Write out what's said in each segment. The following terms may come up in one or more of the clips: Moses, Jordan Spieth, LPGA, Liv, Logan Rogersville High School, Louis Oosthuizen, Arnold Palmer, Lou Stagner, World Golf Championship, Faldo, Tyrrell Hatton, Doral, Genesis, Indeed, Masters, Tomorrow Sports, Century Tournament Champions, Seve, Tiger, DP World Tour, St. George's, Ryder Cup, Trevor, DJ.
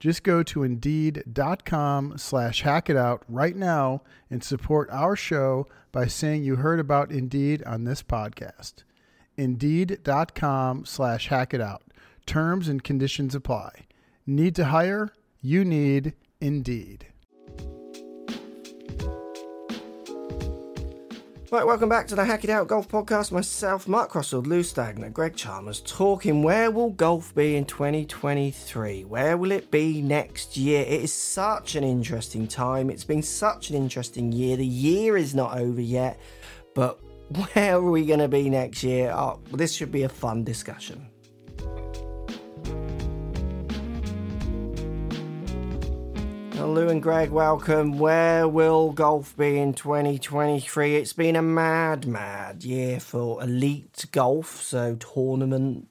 Just go to Indeed.com/hack it out right now and support our show by saying you heard about Indeed on this podcast. Indeed.com/hack it out. Terms and conditions apply. Need to hire? You need Indeed. Right, welcome back to the Hack It Out Golf Podcast. Myself, Mark Crossfield, Lou Stagner, Greg Chalmers, talking where will golf be in 2023? Where will it be next year? It is such an interesting time. It's been such an interesting year. The year is not over yet, but where are we going to be next year? Oh, this should be a fun discussion. Lou and Greg, welcome. Where will golf be in 2023? It's been a mad year for elite golf, so tournament,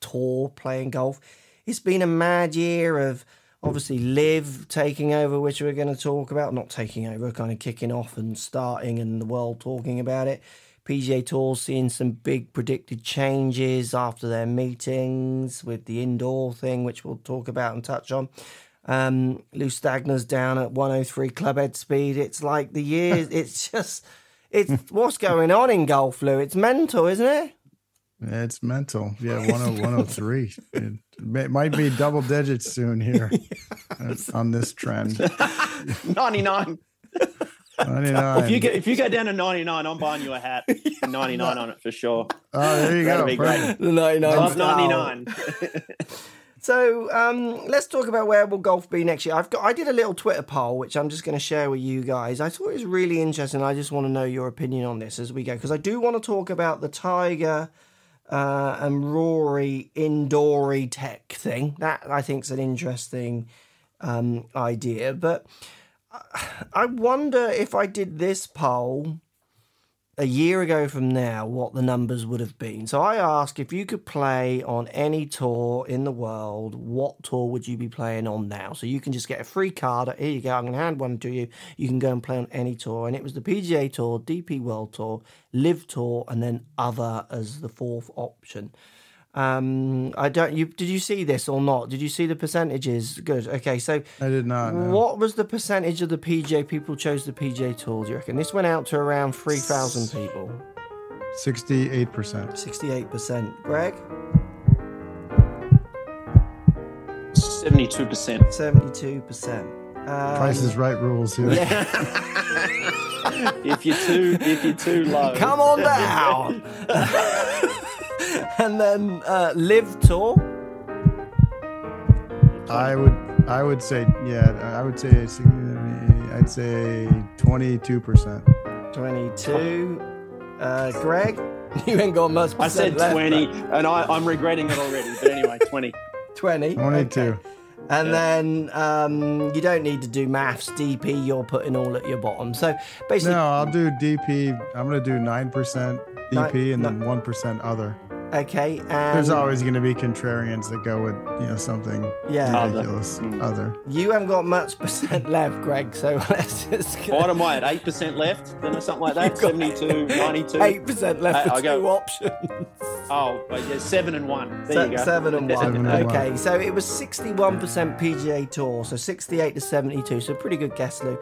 tour, playing golf. It's been a mad year of, obviously, Liv taking over, which we're going to talk about. Not taking over, kind of kicking off and starting, and the world talking about it. PGA Tour seeing some big predicted changes after their meetings with the indoor thing, which we'll talk about and touch on. Lou Stagner's down at 103 clubhead speed. It's like the years. It's what's going on in golf, Lou? It's mental, isn't it? It's mental. Yeah, 103. It might be double digits soon here. Yes. On this trend. 99. 99. If you go down to 99, I'm buying you a hat. 99 on it for sure. Oh, there you go. That'd be great. 99. Love 99. So let's talk about where will golf be next year. I did a little Twitter poll, which I'm just going to share with you guys. I thought it was really interesting. I just want to know your opinion on this as we go, because I do want to talk about the Tiger and Rory indoory tech thing. That, I think, is an interesting idea. But I wonder if I did this poll a year ago from now, what the numbers would have been. So I ask, if you could play on any tour in the world, what tour would you be playing on now? So you can just get a free card. Here you go. I'm going to hand one to you. You can go and play on any tour. And it was the PGA Tour, DP World Tour, Live Tour, and then other as the fourth option. Did you see this or not? Did you see the percentages? Good. Okay, so I did not. No. What was the percentage of the PGA people chose the PGA Tour, do you reckon? This went out to around 3,000 people. 68%. 68%. Greg? 72%. 72%. Price is Right rules here. Yeah. If you're too low, come on down. And then Live Tour. I'd say 22%. 22. Greg, you ain't got much. I said 20, and I'm regretting it already. But anyway, 20. 20. 22. Okay. And then you don't need to do maths. DP, you're putting all at your bottom. So basically, no, I'll do DP. I'm going to do 9% DP and then 1% other. Okay. And there's always going to be contrarians that go with something ridiculous. Other. You haven't got much percent left, Greg. So let's just go. What am I at? 8% left, then, or something like that. 72, 92. 8% left for two options. Oh, but yeah, 7 and 1. There you go. 7 and 1. Okay, so it was 61% PGA Tour, so 68 to 72. So pretty good guess, Lou.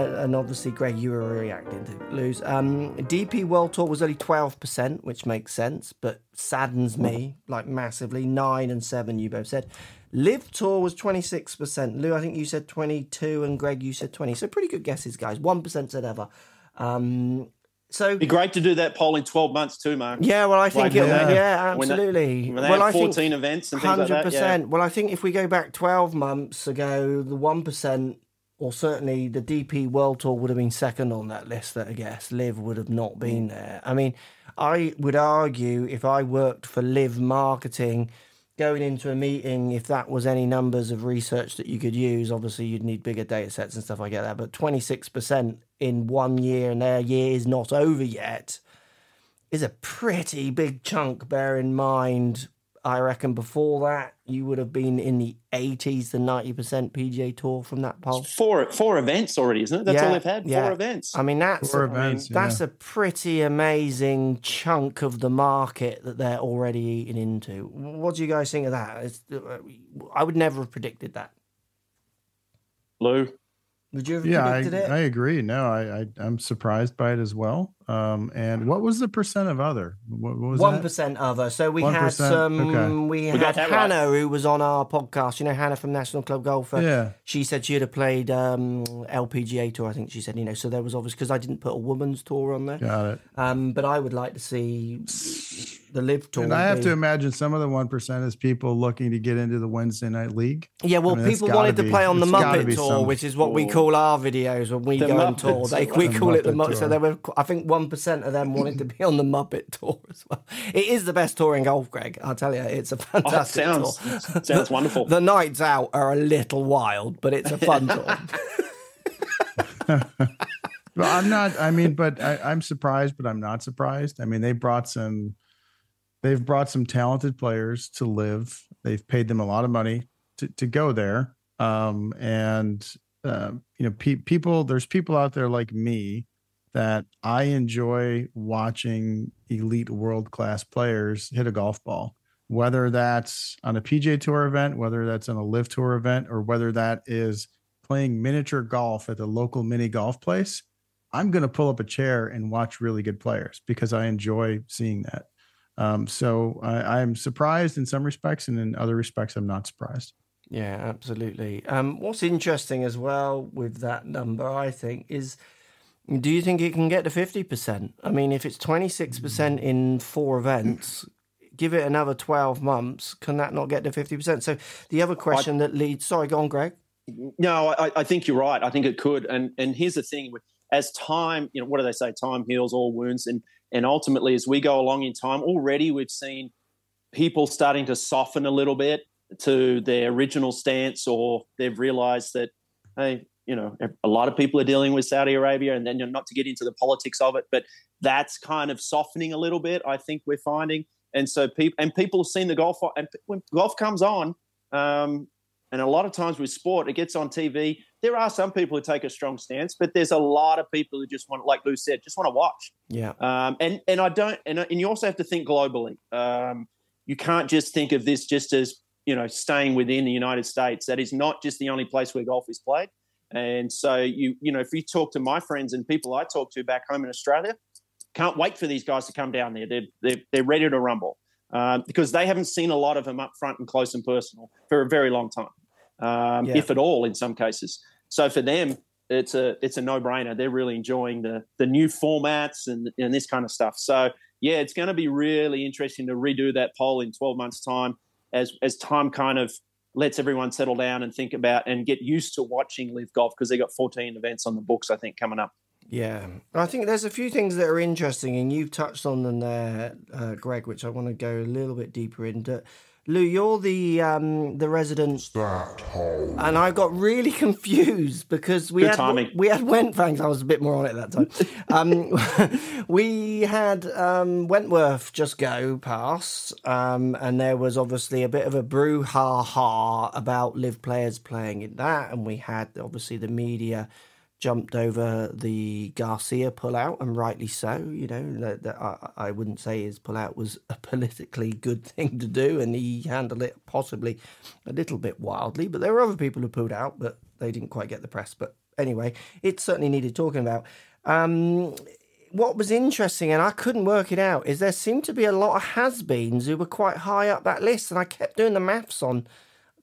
and obviously, Greg, you were reacting to Lou's. DP World Tour was only 12%, which makes sense, but saddens me, like, massively. 9 and 7, you both said. Liv Tour was 26%. Lou, I think you said 22, and Greg, you said 20. So pretty good guesses, guys. 1% said ever. So be great to do that poll in 12 months too, Mark. Yeah, well, I think it'll... Yeah, absolutely. When they have 14 events and things like that. 100%. Yeah. Well, I think if we go back 12 months ago, the 1%... or certainly the DP World Tour would have been second on that list, that I guess. Liv would have not been there. I mean, I would argue if I worked for Liv Marketing, going into a meeting, if that was any numbers of research that you could use, obviously you'd need bigger data sets and stuff, I get that. But 26% in 1 year, and their year is not over yet, is a pretty big chunk. Bear in mind, I reckon before that, you would have been in the 80s to 90% PGA Tour from that poll. Four events already, isn't it? That's all they've had, four events. I mean, that's a pretty amazing chunk of the market that they're already eating into. What do you guys think of that? I would never have predicted that. Lou? Would you have predicted it? I agree. No, I'm surprised by it as well. And what was the percent of other? What was 1% other. So we 1%? Had some. Okay. We had Hannah, who was on our podcast. You know, Hannah from National Club Golfer. Yeah. She said she'd have played LPGA Tour, I think she said. You know, so there was obviously, because I didn't put a women's tour on there. Got it. But I would like to see the Live Tour. And I have to imagine some of the 1% is people looking to get into the Wednesday Night League. Yeah, well, people wanted to play on the Muppet Tour, which is what we call our videos when we go on tour. We call it the Muppet Tour. So there were, I think, 1% of them wanted to be on the Muppet Tour as well. It is the best tour in golf, Greg. I'll tell you, it's a fantastic tour. Sounds wonderful. The nights out are a little wild, but it's a fun tour. Well, I'm surprised, but I'm not surprised. I mean, they've brought some talented players to Live. They've paid them a lot of money to go there. People, there's people out there like me that I enjoy watching elite world-class players hit a golf ball, whether that's on a PGA Tour event, whether that's on a Live Tour event, or whether that is playing miniature golf at the local mini golf place. I'm going to pull up a chair and watch really good players because I enjoy seeing that. So I'm surprised in some respects, and in other respects, I'm not surprised. Yeah, absolutely. What's interesting as well with that number, I think, is... do you think it can get to 50%? I mean, if it's 26% in 4 events, give it another 12 months, can that not get to 50%? So the other question that leads... Sorry, go on, Greg. No, I think you're right. I think it could. And here's the thing. As time... you know, what do they say? Time heals all wounds. And ultimately, as we go along in time, already we've seen people starting to soften a little bit to their original stance, or they've realised that, hey... you know, a lot of people are dealing with Saudi Arabia, and then not to get into the politics of it, but that's kind of softening a little bit, I think we're finding. And so people have seen the golf, and when golf comes on, and a lot of times with sport, it gets on TV. There are some people who take a strong stance, but there's a lot of people who just want, like Lou said, just want to watch. Yeah. And you also have to think globally. You can't just think of this just as, you know, staying within the United States. That is not just the only place where golf is played. And so, you know, if you talk to my friends and people I talk to back home in Australia, can't wait for these guys to come down there. They're ready to rumble because they haven't seen a lot of them up front and close and personal for a very long time, if at all, in some cases. So for them, it's a no-brainer. They're really enjoying the new formats and this kind of stuff. So, yeah, it's going to be really interesting to redo that poll in 12 months' time as time kind of lets everyone settle down and think about and get used to watching Live Golf, because they got 14 events on the books, I think, coming up. Yeah. I think there's a few things that are interesting, and you've touched on them there, Greg, which I want to go a little bit deeper into. Lou, you're the resident... Start home. And I got really confused because we had Wentworth. I was a bit more on it that time. We had Wentworth just go past, and there was obviously a bit of a brouhaha about Live players playing in that, and we had, obviously, the media jumped over the Garcia pullout, and rightly so. You know, I wouldn't say his pullout was a politically good thing to do, and he handled it possibly a little bit wildly. But there were other people who pulled out, but they didn't quite get the press. But anyway, it certainly needed talking about. What was interesting, and I couldn't work it out, is there seemed to be a lot of has-beens who were quite high up that list, and I kept doing the maths on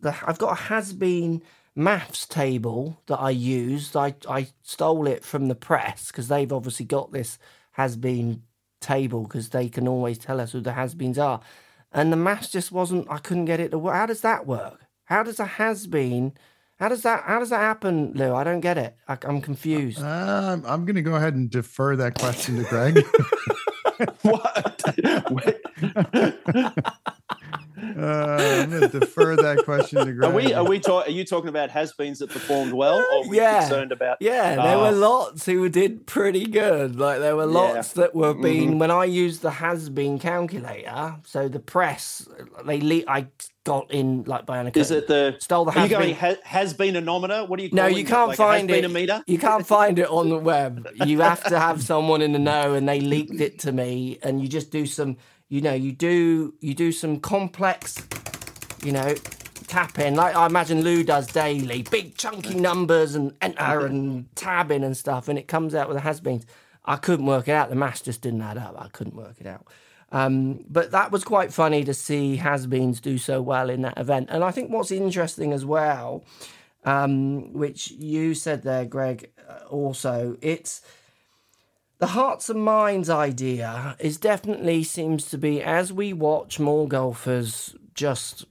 the. I've got a has-been maths table that I used. I stole it from the press because they've obviously got this has-been table because they can always tell us who the has-beens are, and the maths just wasn't. I couldn't get it to work. How does that work? How does a has-been? How does that happen, Lou? I don't get it. I'm confused. I'm going to go ahead and defer that question to Greg. What? I'm going to defer that question to Greg. Are you talking about has-beens that performed well, or are we concerned about? Yeah, there were lots who did pretty good. Like there were lots that were being. Mm-hmm. When I used the has-been calculator, so the press I got in like by an. Is it the stole the? Are you going has-been a nometer? What do you? No, you can't find it. You can't find it on the web. You have to have someone in the know, and they leaked it to me. And you just do some. You know, you do some complex, tapping, like I imagine Lou does daily, big chunky numbers and enter and tabbing and stuff, and it comes out with a has-beens. I couldn't work it out. The maths just didn't add up. I couldn't work it out. But that was quite funny to see has-beens do so well in that event. And I think what's interesting as well, which you said there, Greg, also, it's... the hearts and minds idea is definitely seems to be, as we watch more golfers just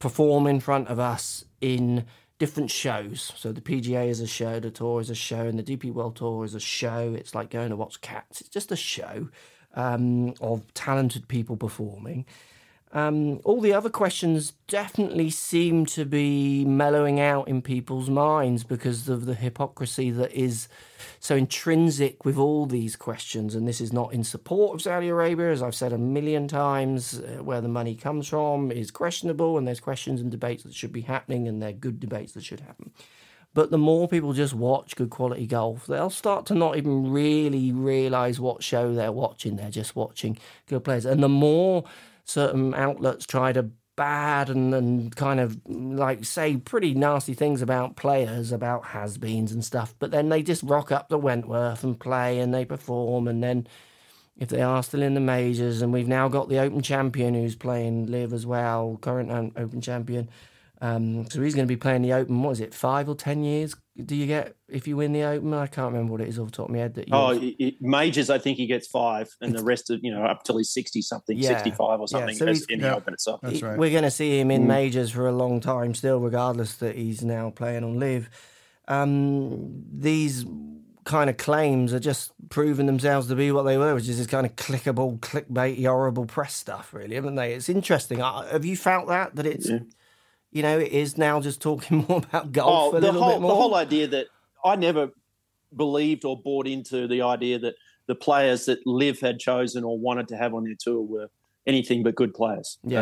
perform in front of us in different shows. So the PGA is a show, the Tour is a show, and the DP World Tour is a show. It's like going to watch Cats. It's just a show of talented people performing. All the other questions definitely seem to be mellowing out in people's minds because of the hypocrisy that is so intrinsic with all these questions. And this is not in support of Saudi Arabia, as I've said a million times, where the money comes from is questionable, and there's questions and debates that should be happening, and they're good debates that should happen. But the more people just watch good quality golf, they'll start to not even really realise what show they're watching. They're just watching good players. And the more certain outlets try to bad and kind of like say pretty nasty things about players, about has-beens and stuff, but then they just rock up to Wentworth and play and they perform, and then if they are still in the majors, and we've now got the Open champion who's playing Liv as well, current Open champion, so he's going to be playing the Open, what is it, 5 or 10 years? Do you get, if you win the Open? I can't remember what it is off the top of my head. Majors, I think he gets 5, and the rest of, up till he's 60-something, 65 or something, so in the Open itself. That's right. We're going to see him in majors for a long time still, regardless that he's now playing on Liv. These kind of claims are just proving themselves to be what they were, which is this kind of clickable, clickbaity, horrible press stuff, really, haven't they? It's interesting. Have you felt that it's... Yeah. It is now just talking more about golf a little bit more. The whole idea that I never believed or bought into the idea that the players that Liv had chosen or wanted to have on their tour were anything but good players, / great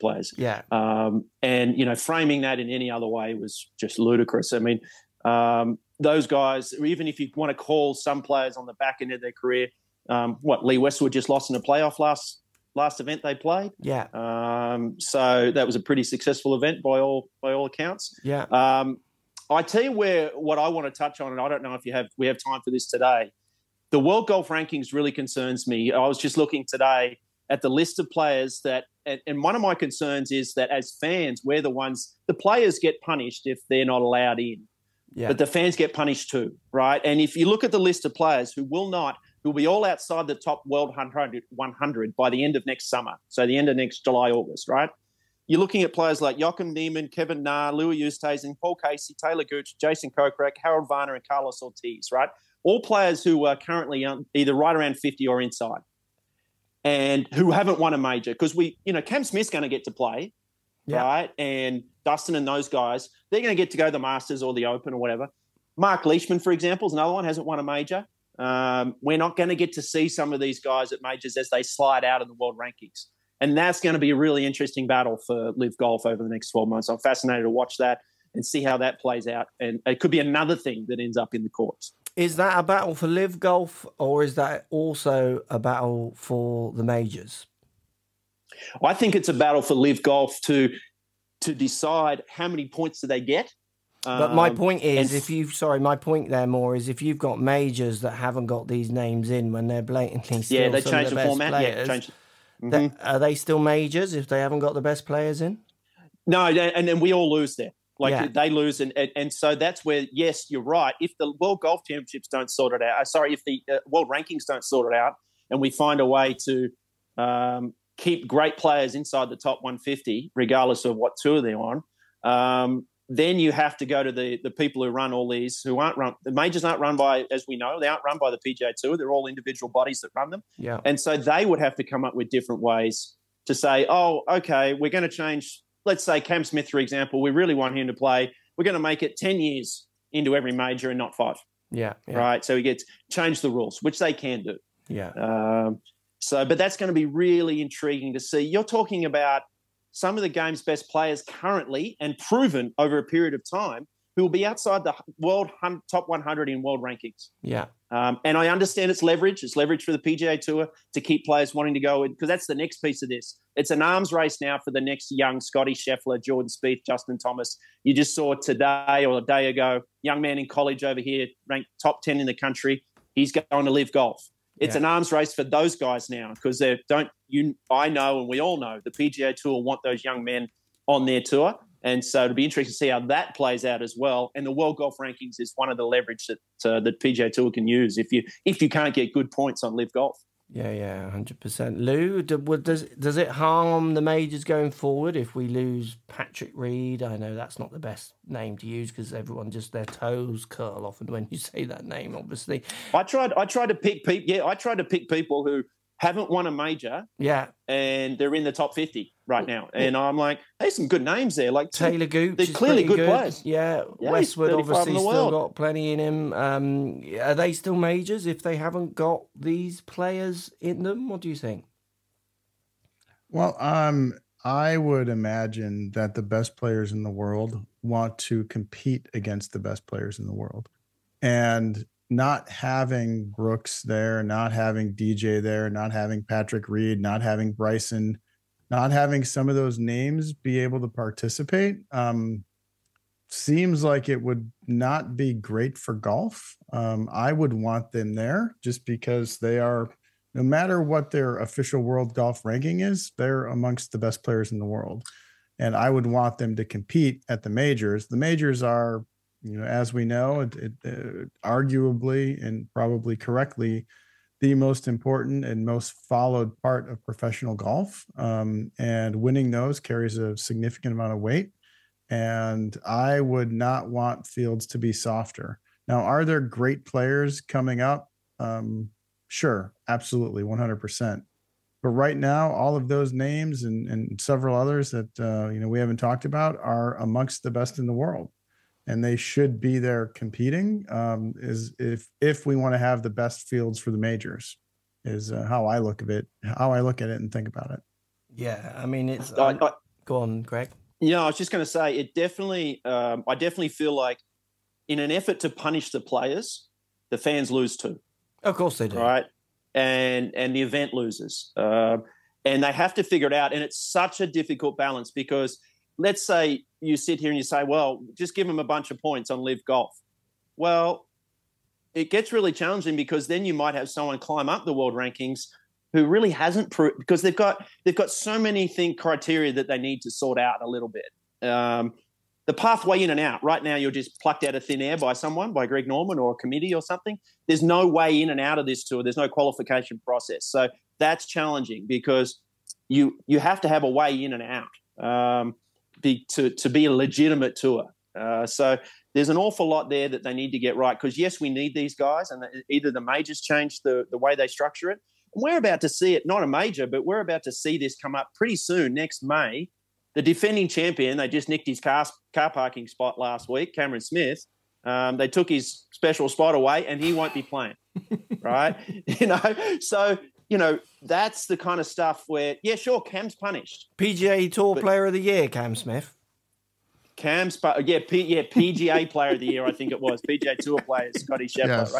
players. Yeah. And, framing that in any other way was just ludicrous. I mean, those guys, even if you want to call some players on the back end of their career, Lee Westwood just lost in a playoff last event they played. Yeah. So that was a pretty successful event by all accounts. Yeah. I tell you what I want to touch on, and I don't know if we have time for this today. The World Golf Rankings really concerns me. I was just looking today at the list of players that, and one of my concerns is that as fans, we're the players get punished if they're not allowed in. Yeah. But the fans get punished too, right? And if you look at the list of players who'll be all outside the top world 100 by the end of next summer, so the end of next July, August, right? You're looking at players like Joaquin Niemann, Kevin Na, Louis Oosthuizen, Paul Casey, Taylor Gooch, Jason Kokrak, Harold Varner, and Carlos Ortiz, right? All players who are currently either right around 50 or inside and who haven't won a major because Cam Smith's going to get to play, right? And Dustin and those guys, they're going to get to go to the Masters or the Open or whatever. Mark Leishman, for example, is another one, hasn't won a major. We're not going to get to see some of these guys at majors as they slide out of the world rankings. And that's going to be a really interesting battle for Live Golf over the next 12 months. I'm fascinated to watch that and see how that plays out. And it could be another thing that ends up in the courts. Is that a battle for Live Golf, or is that also a battle for the majors? I think it's a battle for Live Golf to decide how many points do they get But my point is, if you've got majors that haven't got these names in when they're blatantly still they some changed of the best format. Players, mm-hmm. Are they still majors if they haven't got the best players in? No, and then we all lose there. They lose, and so that's where, yes, you're right. If the World Golf Championships don't sort it out, if the World Rankings don't sort it out, and we find a way to keep great players inside the top 150, regardless of what tour they're on, then you have to go to the people who run all these, who aren't run. The majors aren't run by, as we know, they aren't run by the PGA Tour. They're all individual bodies that run them. Yeah. And so they would have to come up with different ways to say, oh, okay, we're going to change. Let's say Cam Smith, for example, we really want him to play. We're going to make it 10 years into every major and not 5. Yeah. Right. So he gets change the rules, which they can do. Yeah. But that's going to be really intriguing to see. You're talking about some of the game's best players currently and proven over a period of time who will be outside the world top 100 in world rankings. Yeah. And I understand it's leverage. It's leverage for the PGA Tour to keep players wanting to go in, because that's the next piece of this. It's an arms race now for the next young Scotty Scheffler, Jordan Spieth, Justin Thomas. You just saw today or a day ago, young man in college over here, ranked top 10 in the country. He's going to Live Golf. It's an arms race for those guys now, because I know, and we all know, the PGA Tour want those young men on their tour. And so it'll be interesting to see how that plays out as well. And the World Golf Rankings is one of the leverage that the PGA Tour can use if you can't get good points on Live Golf. Yeah, 100%. Lou, does it harm the majors going forward if we lose Patrick Reed? I know that's not the best name to use, because everyone just their toes curl off when you say that name. Obviously, I tried to pick people who haven't won a major. Yeah, and they're in the top 50 right now, and I'm like, there's some good names there. Like Taylor Gooch, they're clearly good players. Yeah, Westwood obviously still got plenty in him. Are they still majors if they haven't got these players in them? What do you think? Well, I would imagine that the best players in the world want to compete against the best players in the world, and not having Brooks there, not having DJ there, not having Patrick Reed, not having Bryson, not having some of those names be able to participate, seems like it would not be great for golf. I would want them there just because they are, no matter what their official world golf ranking is, they're amongst the best players in the world. And I would want them to compete at the majors. The majors are, as we know, it arguably and probably correctly, the most important and most followed part of professional golf. And winning those carries a significant amount of weight. And I would not want fields to be softer. Now, are there great players coming up? Sure, absolutely, 100%. But right now, all of those names and several others that we haven't talked about are amongst the best in the world. And they should be there competing. If we want to have the best fields for the majors, is how I look at it and think about it. Yeah, I mean, it's go on, Greg. I was just going to say it definitely. I definitely feel like in an effort to punish the players, the fans lose too. Of course they do, right? And the event loses, and they have to figure it out. And it's such a difficult balance because, let's say you sit here and you say, well, just give them a bunch of points on Live Golf. Well, it gets really challenging because then you might have someone climb up the world rankings who really hasn't proved, because they've got so many criteria that they need to sort out a little bit. The pathway in and out. Right now you're just plucked out of thin air by someone, by Greg Norman or a committee or something. There's no way in and out of this tour. There's no qualification process. So that's challenging because you have to have a way in and out. To be a legitimate tour. So there's an awful lot there that they need to get right, because, yes, we need these guys, and either the majors change the way they structure it. And we're about to see it, not a major, but we're about to see this come up pretty soon, next May. The defending champion, they just nicked his car parking spot last week, Cameron Smith. They took his special spot away and he won't be playing, right? So... that's the kind of stuff where, yeah, sure, Cam's punished. PGA Tour Player of the Year, Cam Smith. PGA Player of the Year, I think it was. PGA Tour Player, Scotty Scheffler,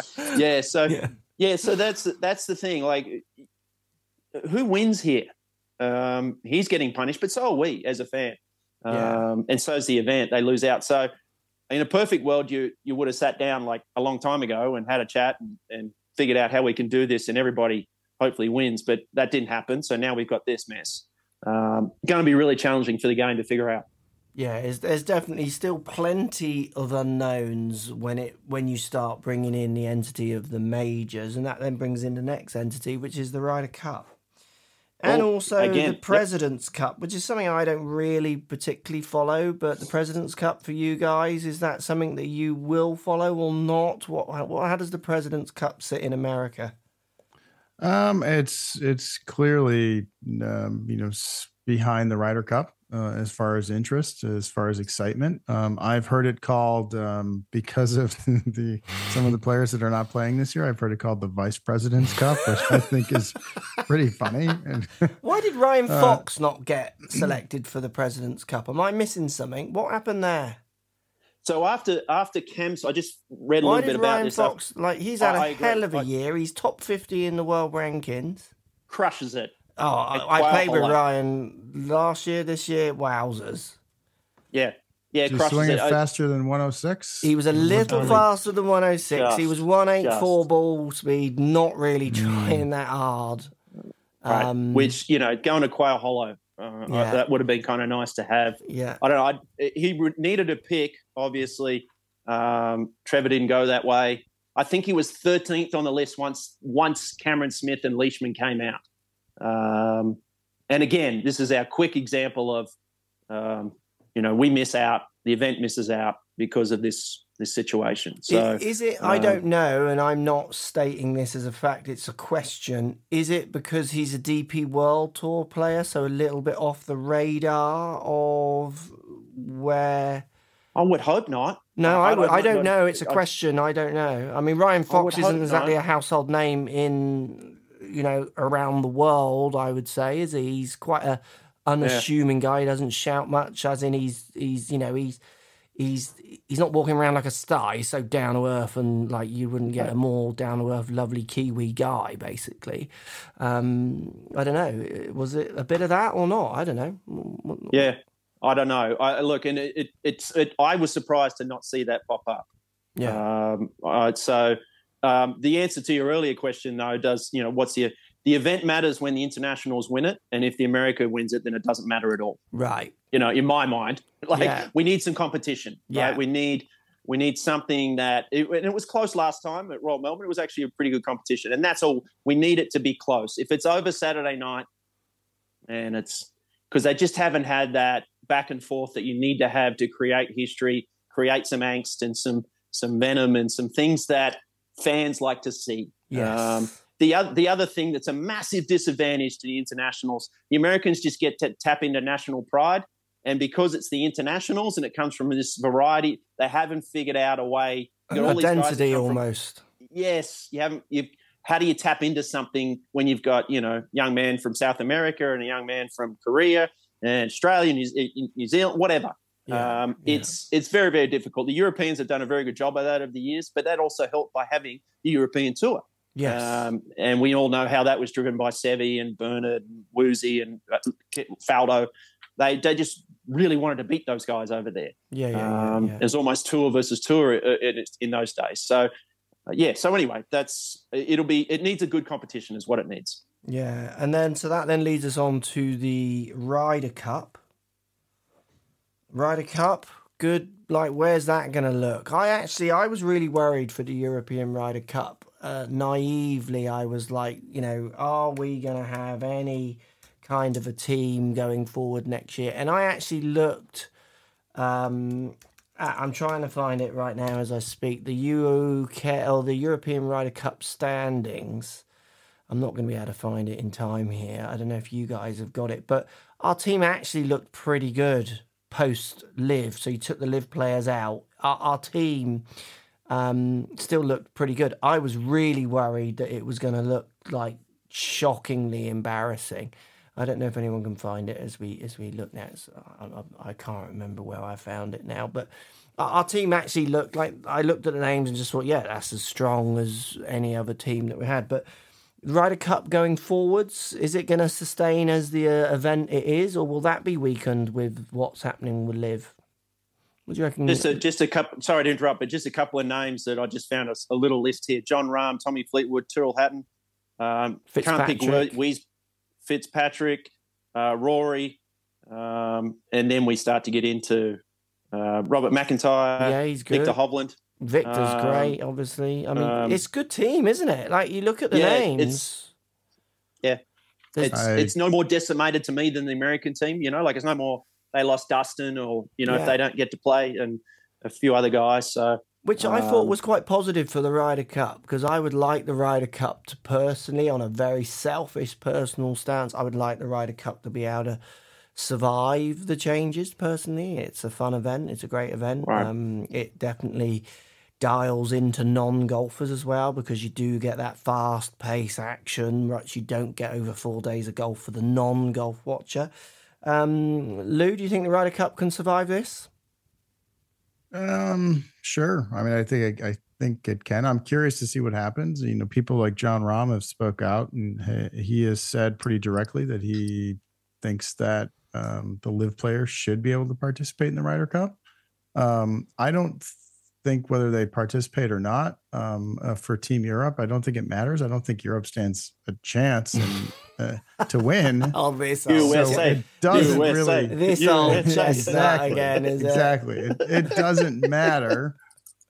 right? So that's the thing. Like, who wins here? He's getting punished, but so are we as a fan. And so is the event. They lose out. So in a perfect world, you would have sat down like a long time ago and had a chat and figured out how we can do this and everybody hopefully wins, but that didn't happen. So now we've got this mess. Going to be really challenging for the game to figure out. Yeah, there's definitely still plenty of unknowns when you start bringing in the entity of the majors, and that then brings in the next entity, which is the Ryder Cup. And also the President's Cup, which is something I don't really particularly follow, but the President's Cup for you guys, is that something that you will follow or not? How does the President's Cup sit in America? It's clearly, behind the Ryder Cup as far as interest, as far as excitement. I've heard it called, because of some of the players that are not playing this year, I've heard it called the Vice President's Cup, which I think is pretty funny. Why did Ryan Fox not get selected for the President's Cup? Am I missing something? What happened there? So after Cam, I just read a little bit about this. Why did Ryan Fox, he's had a hell of a year. He's top 50 in the world rankings. Crushes it. Oh, I played with Ryan last year, this year. Wowzers. Yeah. Yeah, crushes it. Did he swing it faster than 106? He was a little faster than 106. Just, he was 184 ball speed, not really trying that hard. Right. Which, going to Quail Hollow. That would have been kind of nice to have. Yeah. I don't know. He needed a pick, obviously. Trevor didn't go that way. I think he was 13th on the list once Cameron Smith and Leishman came out. And again, this is our quick example of, we miss out, the event misses out because of this situation. So is it, I don't know, and I'm not stating this as a fact, it's a question. Is it because he's a DP World Tour player, so a little bit off the radar of where... I would hope not. No, I don't know. It's a question. I don't know. I mean, Ryan Fox isn't exactly a household name in... around the world, I would say, is he? He's quite a unassuming guy. He doesn't shout much, as in he's not walking around like a star. He's so down to earth, and like you wouldn't get a more down to earth, lovely Kiwi guy, basically. I don't know. Was it a bit of that or not? I don't know. Yeah, I don't know. I was surprised to not see that pop up. Yeah. The answer to your earlier question, though, does, what's the event matters when the internationals win it, and if the America wins it, then it doesn't matter at all. Right. In my mind, we need some competition. Yeah. Right? We need something that, and it was close last time at Royal Melbourne. It was actually a pretty good competition, and that's all. We need it to be close. If it's over Saturday night, and it's because they just haven't had that back and forth that you need to have to create history, create some angst and some venom and some things that fans like to see. Yes. The other thing that's a massive disadvantage to the internationals, the Americans just get to tap into national pride, and because it's the internationals and it comes from this variety, they haven't figured out a way. An identity almost. Yes, you haven't. How do you tap into something when you've got young man from South America and a young man from Korea and Australia, New Zealand, whatever. Yeah, It's very, very difficult. The Europeans have done a very good job of that over the years, but that also helped by having the European tour. Yes. And we all know how that was driven by Seve and Bernard and Woozy and Faldo. They just really wanted to beat those guys over there. Yeah. It was almost tour versus tour in those days. So, so anyway, it needs a good competition is what it needs. Yeah, and then so that then leads us on to the Ryder Cup. Ryder Cup, good. Where's that going to look? I was really worried for the European Ryder Cup. Naively, I was like, are we going to have any kind of a team going forward next year? And I actually looked. I'm trying to find it right now as I speak. The European Ryder Cup standings. I'm not going to be able to find it in time here. I don't know if you guys have got it, but our team actually looked pretty good post Liv, so you took the Liv players out. Our team still looked pretty good. I was really worried that it was going to look like shockingly embarrassing. I don't know if anyone can find it as we look now. I can't remember where I found it now, but our team actually looked like, I looked at the names and just thought, that's as strong as any other team that we had. But Ryder Cup going forwards, is it going to sustain as the event it is, or will that be weakened with what's happening with Liv? What do you reckon? Just a couple. Sorry to interrupt, but just a couple of names that I just found a little list here: John Rahm, Tommy Fleetwood, Tyrrell Hatton, Fitzpatrick, Rory, and then we start to get into Robert McIntyre. Yeah, he's good. Victor Hovland. Victor's great, obviously. I mean, it's a good team, isn't it? Like, you look at the names. It's no more decimated to me than the American team, you know? Like, it's no more they lost Dustin or, you know, if they don't get to play and a few other guys. So, which I thought was quite positive for the Ryder Cup, because I would like the Ryder Cup to personally, on a very selfish personal stance, I would like the Ryder Cup to be able to survive the changes personally. It's a fun event. It's a great event. Right. It definitely dials into non-golfers as well, because you do get that fast-paced action, which you don't get over 4 days of golf for the non-golf watcher. Lou, do you think the Ryder Cup can survive this? Sure. I mean, I think it can. I'm curious to see what happens. You know, people like John Rahm have spoke out, and he has said pretty directly that he thinks that the Liv players should be able to participate in the Ryder Cup. I don't think whether they participate or not for Team Europe. I don't think it matters. I don't think Europe stands a chance to win. It doesn't really. This old chestnut again, is exactly. It doesn't matter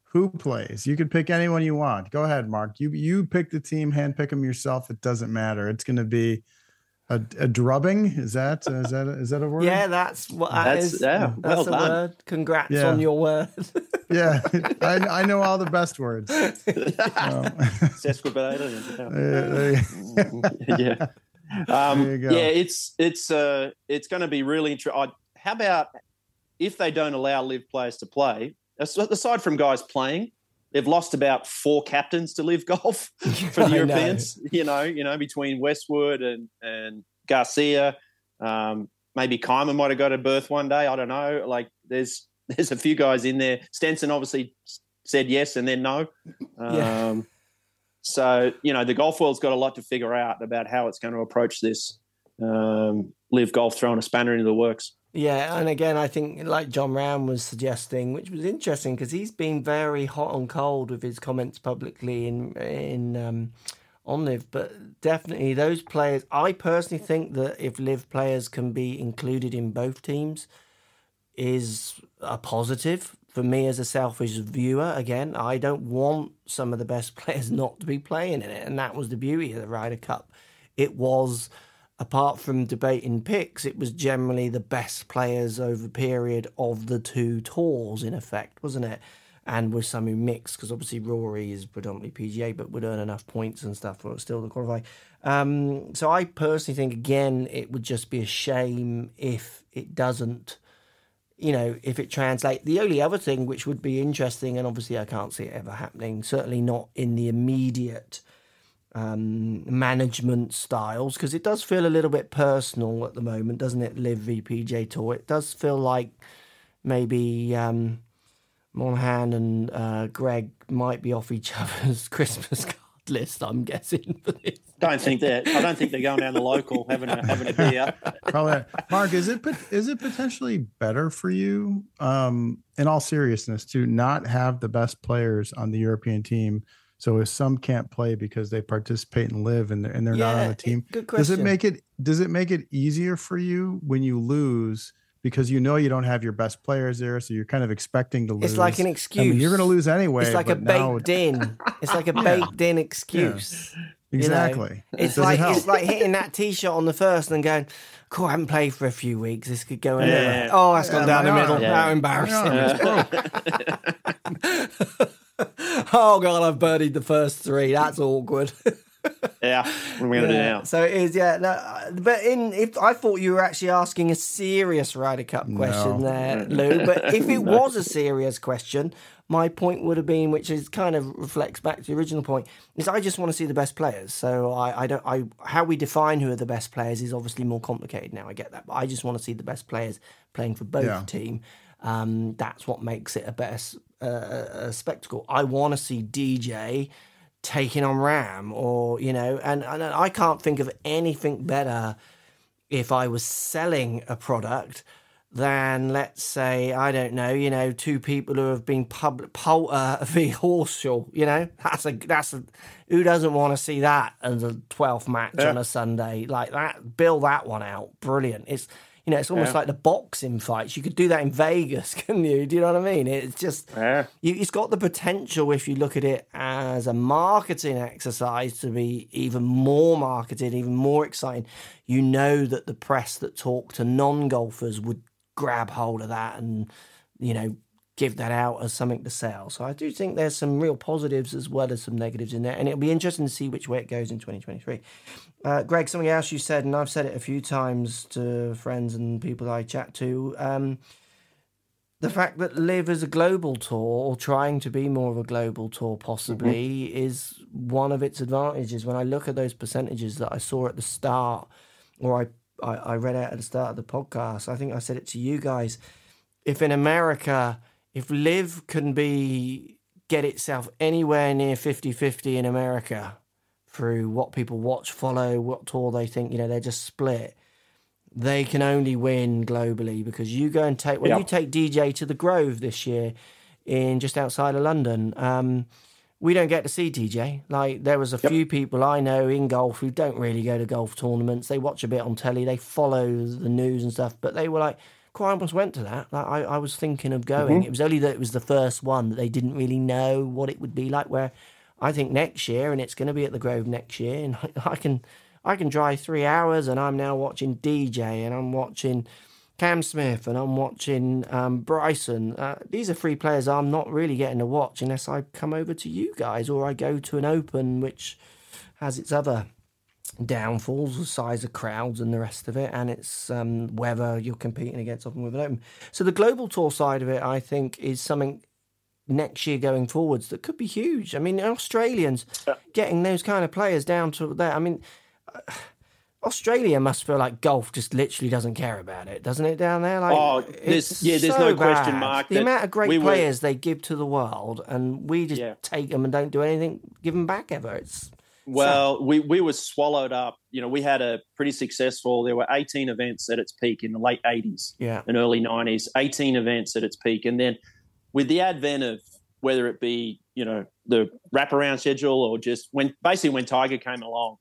who plays. You can pick anyone you want. Go ahead, Mark. You pick the team. Handpick them yourself. It doesn't matter. It's going to be a drubbing? Is that a word? Yeah, that's what that is. Yeah, that's a word. Congrats on your word. I know all the best words. It's going to be really interesting. How about if they don't allow Liv players to play? Aside from guys playing, they've lost about four captains to Live Golf for the Europeans, you know, between Westwood and Garcia. Maybe Keimer might have got a berth one day. I don't know. Like, there's a few guys in there. Stenson obviously said yes and then no. So, you know, the golf world's got a lot to figure out about how it's going to approach this. Live Golf throwing a spanner into the works. Yeah, and again, I think like John Rahm was suggesting, which was interesting because he's been very hot and cold with his comments publicly in on Liv, but definitely those players. I personally think that if Liv players can be included in both teams, is a positive for me as a selfish viewer. Again, I don't want some of the best players not to be playing in it, and that was the beauty of the Ryder Cup. It was. Apart from debating picks, it was generally the best players over period of the two tours, in effect, wasn't it? And with some who mixed, because obviously Rory is predominantly PGA, but would earn enough points and stuff for still to qualify. So I personally think, again, it would just be a shame if it doesn't, you know, if it translates. The only other thing which would be interesting, and obviously I can't see it ever happening, certainly not in the immediate management styles, because it does feel a little bit personal at the moment, doesn't it? Liv v PGA Tour, it does feel like maybe Monahan and Greg might be off each other's Christmas card list, I'm guessing, for this. I don't think they're going down the local having a beer. Probably. Mark, is it potentially better for you, in all seriousness, to not have the best players on the European team? So if some can't play because they participate and Live and they're not on the team, good question. Does it make it easier for you when you lose, because you know you don't have your best players there, so you're kind of expecting to lose? It's like an excuse. I mean, you're going to lose anyway. It's like a baked in excuse. Yeah. Exactly. You know? It's like hitting that T-shot on the first and going, cool, I haven't played for a few weeks. This could go in there. Oh, that's gone down the middle. Yeah. How embarrassing. Oh, God, I've birdied the first three. That's awkward. Yeah, what are we going to do now? So it is, No, but if I thought you were actually asking a serious Ryder Cup question there, Lou. But if it was a serious question, my point would have been, which is kind of reflects back to the original point, is I just want to see the best players. So I don't how we define who are the best players is obviously more complicated now. I get that. But I just want to see the best players playing for both team. That's what makes it a better spectacle. I want to see DJ taking on Ram, or, you know, and I can't think of anything better if I was selling a product than, let's say, I don't know, you know, two people who have been horseshoe, you know? That's a who doesn't want to see that as a 12th match on a Sunday? Like that, build that one out. Brilliant. It's, you know, it's almost like the boxing fights. You could do that in Vegas, couldn't you? Do you know what I mean? It's just, it's got the potential, if you look at it as a marketing exercise, to be even more marketed, even more exciting. You know that the press that talk to non-golfers would grab hold of that and, you know, give that out as something to sell. So I do think there's some real positives as well as some negatives in there. And it'll be interesting to see which way it goes in 2023. Greg, something else you said, and I've said it a few times to friends and people I chat to, the fact that Liv is a global tour, or trying to be more of a global tour possibly, is one of its advantages. When I look at those percentages that I saw at the start, or I read out at the start of the podcast, I think I said it to you guys, if in America, if Liv can get itself anywhere near 50-50 in America through what people watch, follow, what tour they think, you know, they're just split, they can only win globally. Because you go and take, you take DJ to the Grove this year in just outside of London, we don't get to see DJ. Like, there was a few people I know in golf who don't really go to golf tournaments. They watch a bit on telly. They follow the news and stuff. But they were like, I almost went to that. Like, I was thinking of going. It was only that it was the first one that they didn't really know what it would be like. Where I think next year, and it's going to be at the Grove next year, and I can drive 3 hours, and I'm now watching DJ, and I'm watching Cam Smith, and I'm watching Bryson. These are three players I'm not really getting to watch unless I come over to you guys, or I go to an Open, which has its other downfalls, the size of crowds and the rest of it, and it's whether you're competing against Open with an Open. So the global tour side of it, I think, is something next year going forwards that could be huge. I mean, Australians getting those kind of players down to there, I mean... Australia must feel like golf just literally doesn't care about it, doesn't it, down there? Like, there's so no question, Mark. The amount of great players they give to the world, and we just take them and don't do anything, give them back ever. We were swallowed up. You know, we had a pretty successful, there were 18 events at its peak in the late 80s and early 90s, 18 events at its peak. And then with the advent of, whether it be, you know, the wraparound schedule or just when Tiger came along,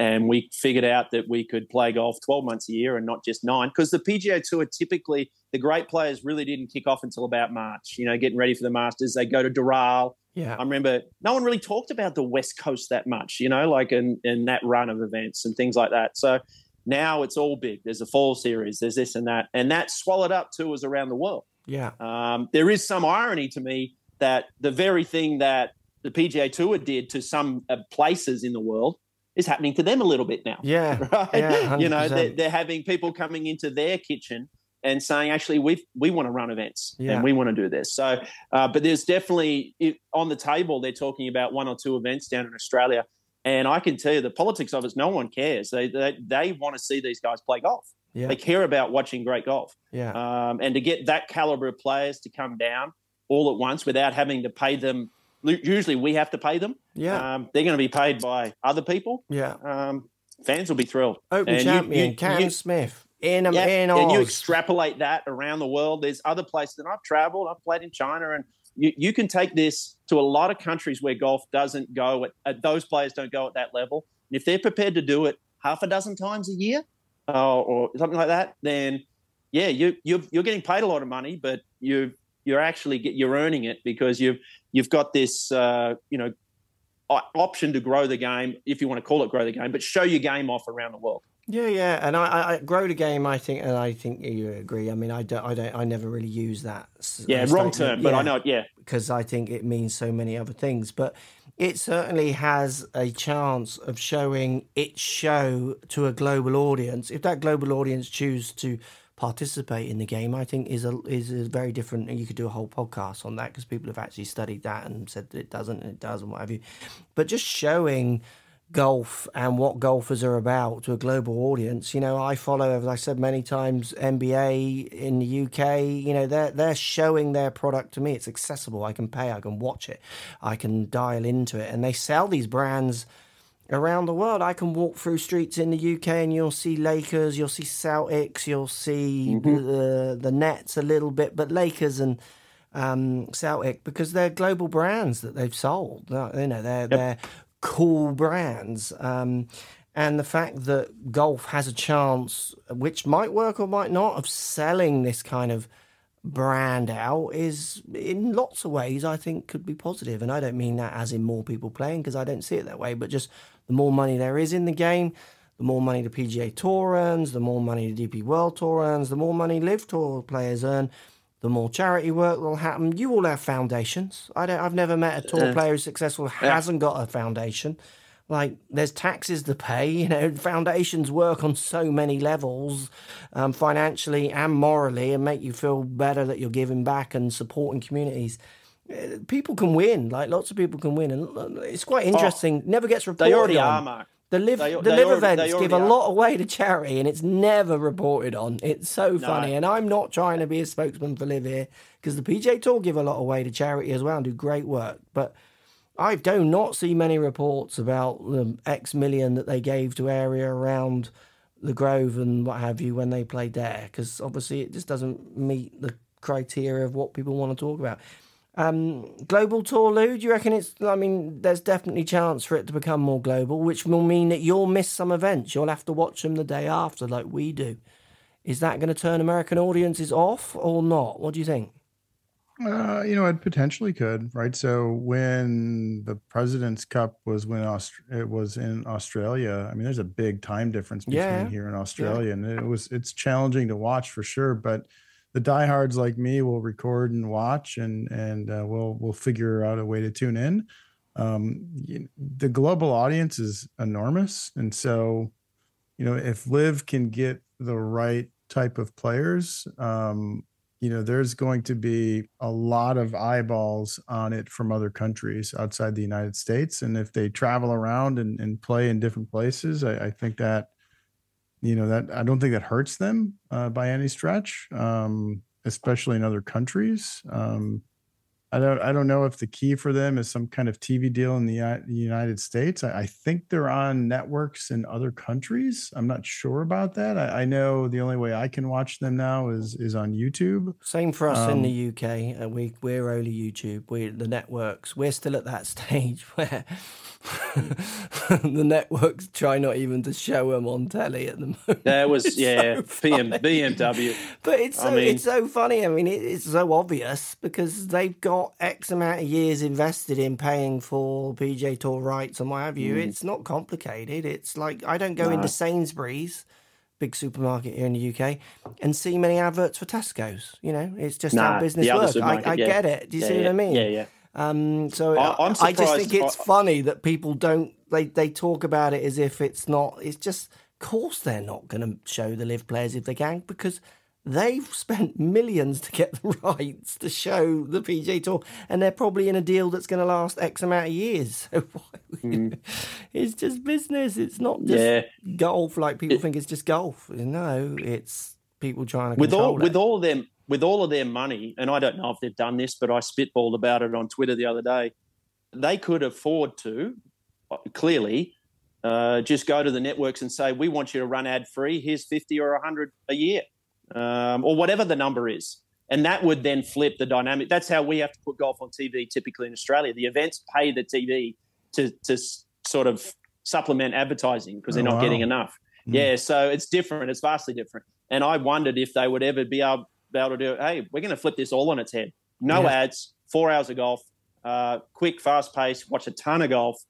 and we figured out that we could play golf 12 months a year and not just 9, because the PGA Tour, typically the great players really didn't kick off until about March, you know, getting ready for the Masters. They go to Doral. I remember no one really talked about the West Coast that much, you know, like in that run of events and things like that. So now it's all big. There's a fall series, there's this and that swallowed up tours around the world. There is some irony to me that the very thing that the PGA Tour did to some places in the world is happening to them a little bit now. You know, they're having people coming into their kitchen and saying, actually, we want to run events and we want to do this. So, but there's definitely on the table, they're talking about one or two events down in Australia. And I can tell you the politics of it, no one cares. They want to see these guys play golf. They care about watching great golf. And to get that caliber of players to come down all at once without having to pay them. Usually we have to pay them. They're going to be paid by other people. Fans will be thrilled. Open champion, Cam Smith. In Oz. And you extrapolate that around the world. There's other places. And I've traveled. I've played in China. And you can take this to a lot of countries where golf doesn't go. Those players don't go at that level. And if they're prepared to do it half a dozen times a year or something like that, then, you're getting paid a lot of money, but you're earning it because you've got this option to grow the game, if you want to call it grow the game, but show your game off around the world. And I grow the game. I think you agree. I mean, I never really use that. Wrong term, but I know it. Because I think it means so many other things, but it certainly has a chance of showing its show to a global audience. If that global audience choose to participate in the game, I think is a very different, and you could do a whole podcast on that because people have actually studied that and said that it doesn't and it does and what have you. But just showing golf and what golfers are about to a global audience, you know, I follow, as I said many times, NBA in the UK, you know, they're showing their product to me. It's accessible. I can pay, I can watch it, I can dial into it, and they sell these brands around the world. I can walk through streets in the UK and you'll see Lakers, you'll see Celtics, you'll see the Nets a little bit, but Lakers and Celtic, because they're global brands that they've sold. You know, they're cool brands. And the fact that golf has a chance, which might work or might not, of selling this kind of brand out is, in lots of ways, I think could be positive. And I don't mean that as in more people playing, because I don't see it that way, but just the more money there is in the game, the more money the PGA Tour earns, the more money the DP World Tour earns, the more money Liv Tour players earn, the more charity work will happen. You all have foundations. I've never met a tour player who's successful who hasn't got a foundation. Like, there's taxes to pay, you know, foundations work on so many levels, financially and morally, and make you feel better that you're giving back and supporting communities. People can win, like, lots of people can win. And it's quite interesting. Never gets reported. They already on. Are, Mark. The live events give a lot away to charity, and it's never reported on. It's so funny. No. And I'm not trying to be a spokesman for Live here, because the PGA Tour give a lot away to charity as well and do great work. But I do not see many reports about the X million that they gave to area around the Grove and what have you when they played there, because obviously it just doesn't meet the criteria of what people want to talk about. Global tour, Lou, do you reckon it's, I mean, there's definitely chance for it to become more global, which will mean that you'll miss some events. You'll have to watch them the day after like we do. Is that going to turn American audiences off or not? What do you think? You know, it potentially could, right? So when the President's Cup was it was in Australia, I mean, there's a big time difference between here and Australia, and it's challenging to watch for sure. But the diehards like me will record and watch, and we'll figure out a way to tune in. The global audience is enormous, and so, you know, if Liv can get the right type of players, you know, there's going to be a lot of eyeballs on it from other countries outside the United States. And if they travel around and play in different places, I think that, you know, that I don't think that hurts them by any stretch, especially in other countries. I don't know if the key for them is some kind of TV deal in the United States. I think they're on networks in other countries. I'm not sure about that. I know the only way I can watch them now is on YouTube. Same for us in the UK. And we're only YouTube. The networks. We're still at that stage where the networks try not even to show them on telly at the moment. There was BMW. But it's so funny. I mean, it's so obvious because they've got X amount of years invested in paying for PGA Tour rights and what have you. It's not complicated. It's like I don't go into Sainsbury's, big supermarket here in the UK, and see many adverts for Tesco's. You know, it's just how business works. I get it. Do you see what I mean? Yeah, yeah. So I just think it's funny that people don't. They talk about it as if it's not. It's just, of course, they're not going to show the live players if they can, because they've spent millions to get the rights to show the PGA Tour, and they're probably in a deal that's going to last X amount of years. So it's just business. It's not just golf like people think. It's just golf. No, it's people trying to control it. With all of their money, and I don't know if they've done this, but I spitballed about it on Twitter the other day. They could afford to clearly just go to the networks and say, "We want you to run ad free. Here's 50 or 100 a year." Or whatever the number is. And that would then flip the dynamic. That's how we have to put golf on TV typically in Australia. The events pay the TV to sort of supplement advertising because they're not getting enough. Yeah, so it's different. It's vastly different. And I wondered if they would ever be able to do, hey, we're going to flip this all on its head. No ads, 4 hours of golf, quick, fast pace, watch a ton of golf,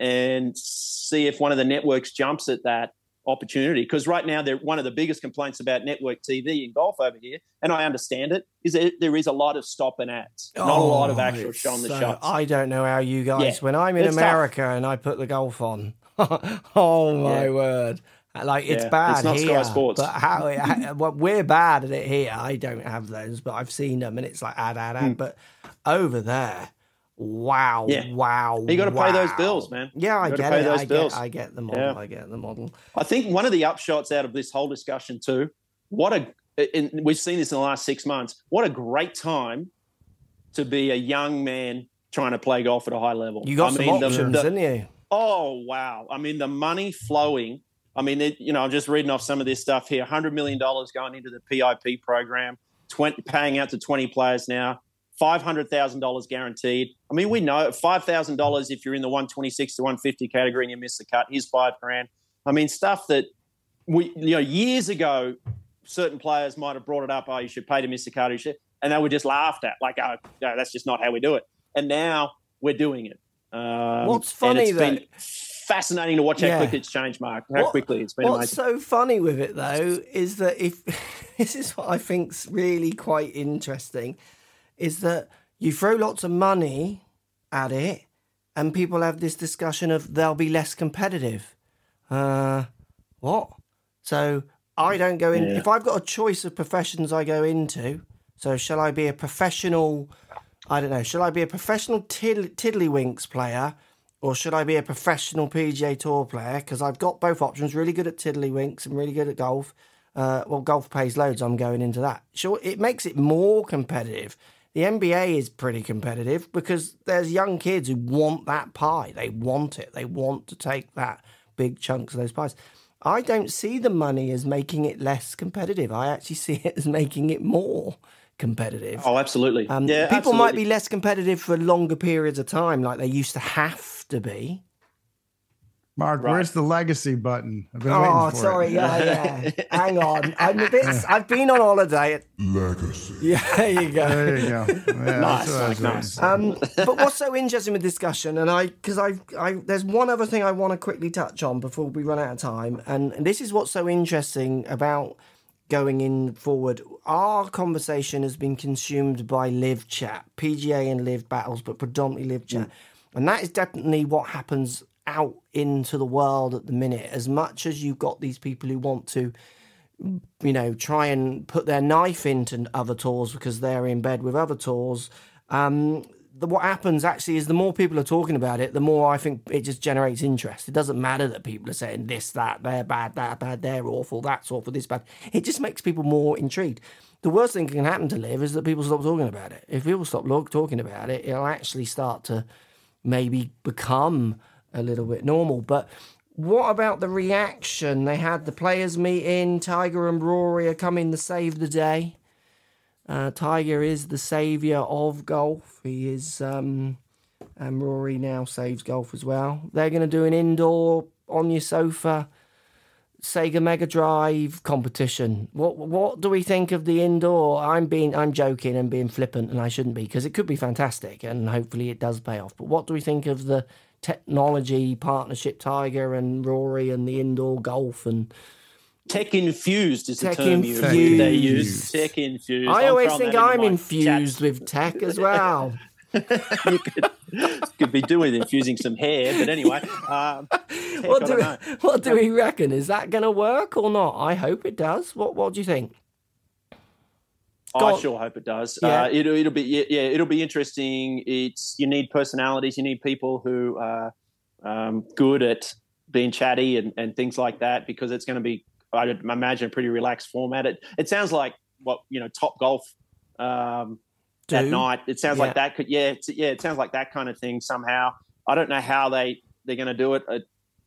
and see if one of the networks jumps at that opportunity, because right now they're one of the biggest complaints about network TV in golf over here, and I understand it, is that there is a lot of stop and ads, not a lot of actual showing the shots. I don't know how you guys, when I'm in America tough. And I put the golf on, my word. Like, it's bad. It's not here, Sky Sports. But we're bad at it here. I don't have those, but I've seen them, and it's like ad. But over there, wow. You got to pay those bills, man. Yeah, I get it. I get the model. Yeah. I get the model. I think one of the upshots out of this whole discussion too, we've seen this in the last 6 months, what a great time to be a young man trying to play golf at a high level. You got some options, didn't you? Oh, wow. I mean, the money flowing. I mean, I'm just reading off some of this stuff here. $100 million going into the PIP program, paying out to 20 players now, $500,000 guaranteed. I mean, we know $5,000 if you're in the 126 to 150 category and you miss the cut, here's $5,000. I mean, stuff that we, years ago, certain players might have brought it up. Oh, you should pay to miss the cut, you should, and they were just laughed at. Like, oh, no, that's just not how we do it. And now we're doing it. What's funny though? Fascinating to watch how quick it's changed, Mark. How quickly it's been amazing. What's so funny with it though is that this is what I think's really quite interesting, is that you throw lots of money at it, and people have this discussion of they'll be less competitive. What? So I don't go in. Yeah. If I've got a choice of professions I go into, so shall I be a professional? I don't know. Shall I be a professional tiddlywinks player? Or should I be a professional PGA Tour player? Because I've got both options. Really good at tiddlywinks and really good at golf. Golf pays loads. I'm going into that. Sure, it makes it more competitive. The NBA is pretty competitive because there's young kids who want that pie. They want it. They want to take that big chunks of those pies. I don't see the money as making it less competitive. I actually see it as making it more competitive. Oh, absolutely. People might be less competitive for longer periods of time, like they used to have to be. Mark, where's the legacy button? I've been waiting for it. Yeah. Hang on. I've been on holiday. Legacy. Yeah, there you go. Yeah, nice. But what's so interesting with discussion, and there's one other thing I want to quickly touch on before we run out of time, and this is what's so interesting about going in forward. Our conversation has been consumed by Liv chat, PGA and Liv battles, but predominantly Liv chat. And that is definitely what happens out into the world at the minute. As much as you've got these people who want to, try and put their knife into other tours because they're in bed with other tours, what happens actually is the more people are talking about it, the more I think it just generates interest. It doesn't matter that people are saying this, that, they're bad, that bad, they're awful, that's awful, this bad. It just makes people more intrigued. The worst thing that can happen to Liv is that people stop talking about it. If people stop talking about it, it'll actually start to maybe become a little bit normal. But what about the reaction? They had the players meeting. Tiger and Rory are coming to save the day. Tiger is the saviour of golf. He is, and Rory now saves golf as well. They're going to do an indoor on your sofa Sega Mega Drive competition. What do we think of the indoor? I'm joking and being flippant, and I shouldn't be, because it could be fantastic, and hopefully it does pay off. But what do we think of the technology partnership, Tiger and Rory, and the indoor golf and tech-infused is the term they use. Tech-infused. I always think I'm infused with tech as well. You could be doing infusing some hair, but anyway. What do we reckon? Is that going to work or not? I hope it does. What do you think? I sure hope it does. Yeah. It'll be interesting. You need personalities. You need people who are good at being chatty and things like that, because it's going to be, I imagine, a pretty relaxed format. It sounds like what, Top Golf at night. It sounds like that could, it sounds like that kind of thing somehow. I don't know how they're going to do it.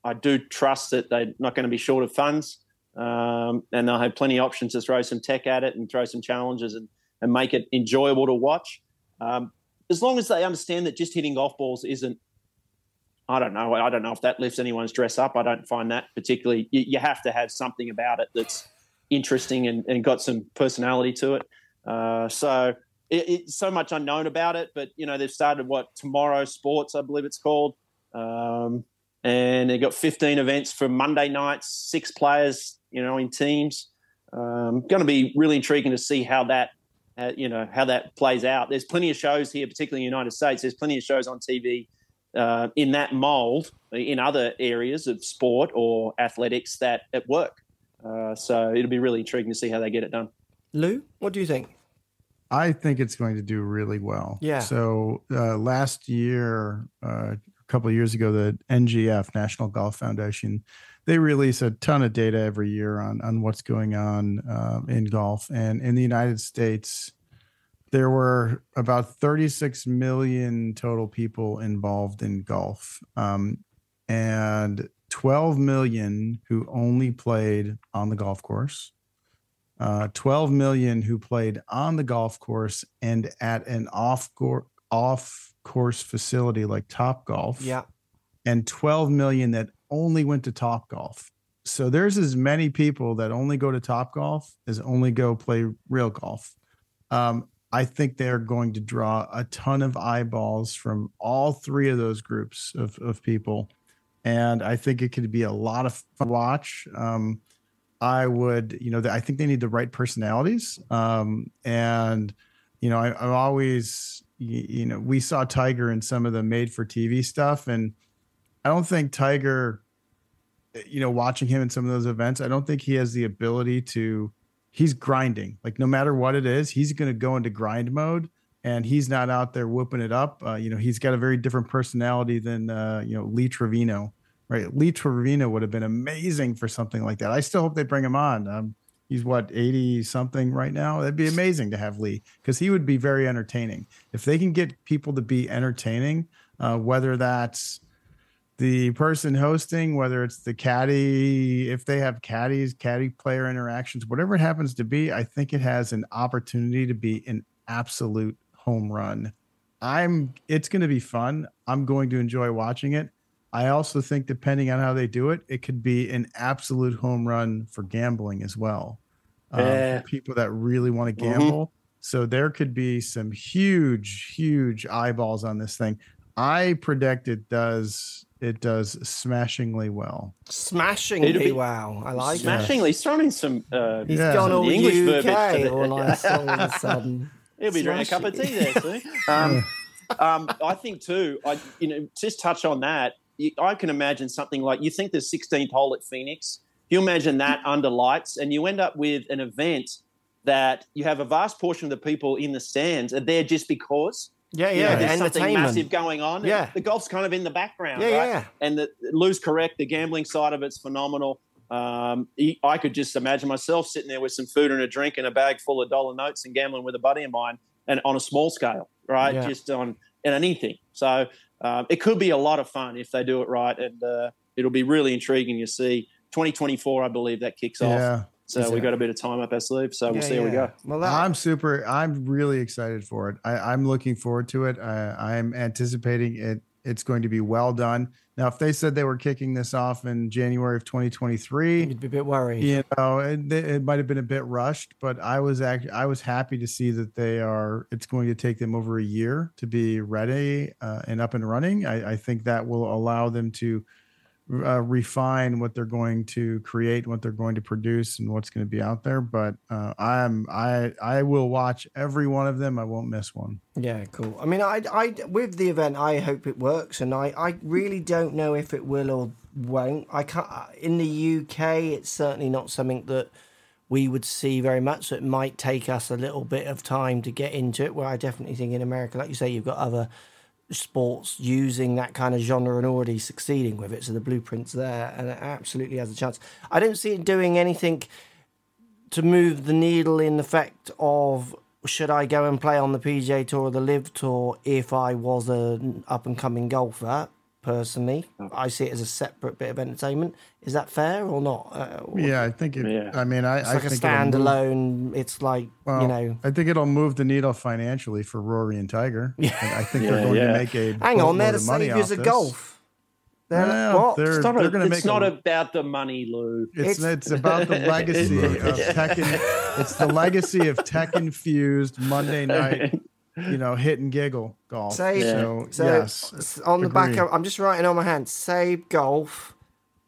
I do trust that they're not going to be short of funds, and they'll have plenty of options to throw some tech at it and throw some challenges and make it enjoyable to watch. As long as they understand that just hitting golf balls isn't, I don't know if that lifts anyone's dress up. I don't find that particularly. You have to have something about it that's interesting and got some personality to it. So it's so much unknown about it. But, they've started Tomorrow Sports, I believe it's called. And they've got 15 events for Monday nights, 6 players, in teams. Going to be really intriguing to see how that, how that plays out. There's plenty of shows here, particularly in the United States. There's plenty of shows on TV in that mold in other areas of sport or athletics that at work. So it'll be really intriguing to see how they get it done. Lou, what do you think? I think it's going to do really well. Yeah. So last year, a couple of years ago, the NGF, National Golf Foundation, they release a ton of data every year on what's going on in golf. And in the United States, there were about 36 million total people involved in golf. and 12 million who only played on the golf course, 12 million who played on the golf course and at an off course facility like Top Golf. Yeah. And 12 million that only went to Top Golf. So there's as many people that only go to Top Golf as only go play real golf. I think they're going to draw a ton of eyeballs from all three of those groups of people. And I think it could be a lot of fun to watch. I would, you know, I think they need the right personalities. And, you know, I'm always, you know, we saw Tiger in some of the made for TV stuff. And I don't think Tiger, you know, watching him in some of those events, I don't think he has the ability to, he's grinding. Like no matter what it is, he's going to go into grind mode and he's not out there whooping it up. You know, he's got a very different personality than, you know, Lee Trevino, right? Lee Trevino would have been amazing for something like that. I still hope they bring him on. He's what, 80 something right now. That'd be amazing to have Lee because he would be very entertaining. If they can get people to be entertaining, whether that's the person hosting, whether it's the caddy, if they have caddies, caddy player interactions, whatever it happens to be, I think it has an opportunity to be an absolute home run. It's going to be fun. I'm going to enjoy watching it. I also think depending on how they do it, it could be an absolute home run for gambling as well. For people that really want to gamble. Mm-hmm. So there could be some huge, huge eyeballs on this thing. I predict it does smashingly well. Smashingly well. I like smashingly. He's throwing some he's gone all English UK all of a sudden. He'll be drinking a cup of tea there soon. I think too, you know, just touch on that. I can imagine something like, you think the 16th hole at Phoenix, you imagine that under lights, and you end up with an event that you have a vast portion of the people in the stands are there just because. Yeah, there's something massive going on. Yeah. The golf's kind of in the background, right? Yeah. And Lou's correct, the gambling side of it's phenomenal. I could just imagine myself sitting there with some food and a drink and a bag full of dollar notes and gambling with a buddy of mine, and on a small scale, right? Yeah. Just on anything. So it could be a lot of fun if they do it right, and it'll be really intriguing to see. 2024, I believe, that kicks off. So we got a bit of time up our sleeve, so we'll see how we go. Well, I'm really excited for it. I'm looking forward to it. I'm anticipating it. It's going to be well done. Now, if they said they were kicking this off in January of 2023, you'd be a bit worried. You know, it might have been a bit rushed, but I was happy to see that they are. It's going to take them over a year to be ready and up and running. I think that will allow them to refine what they're going to create, what they're going to produce, and what's going to be out there. But I will watch every one of them. I won't miss one. Yeah, cool. I mean, I with the event, I hope it works, and I really don't know if it will or won't. I can't. In the UK, it's certainly not something that we would see very much. So it might take us a little bit of time to get into it. Where I definitely think in America, like you say, you've got other sports using that kind of genre and already succeeding with it, so the blueprint's there and it absolutely has a chance. I don't see it doing anything to move the needle in the fact of, should I go and play on the PGA Tour or the Liv Tour if I was an up-and-coming golfer? Personally, I see it as a separate bit of entertainment. Is that fair or not? I think it. Yeah. I mean, I think it's like a standalone. It's like, well, you know, I think it'll move the needle financially for Rory and Tiger. Yeah, and I think they're going to make a. Hang on, they're the saviors of golf. It's not about the money, Lou. It's about the legacy of tech. It's the legacy of tech-infused Monday night. You know, hit and giggle golf. So yes, on the back of, I'm just writing on my hand, save golf,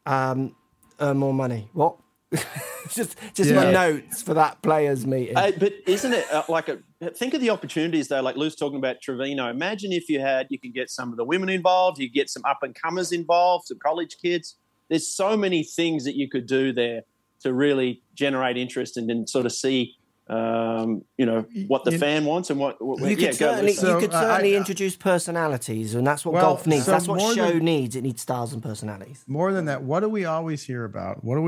earn more money. What? just my notes for that players meeting. But isn't it think of the opportunities though, like Lou's talking about Trevino. Imagine if you could get some of the women involved, you get some up and comers involved, some college kids. There's so many things that you could do there to really generate interest and then sort of see you know, what the fan wants and what you could certainly, so, you could certainly introduce personalities, and that's what golf needs. So that's what show needs. It needs stars and personalities. More than that, what do we always hear about? And I'm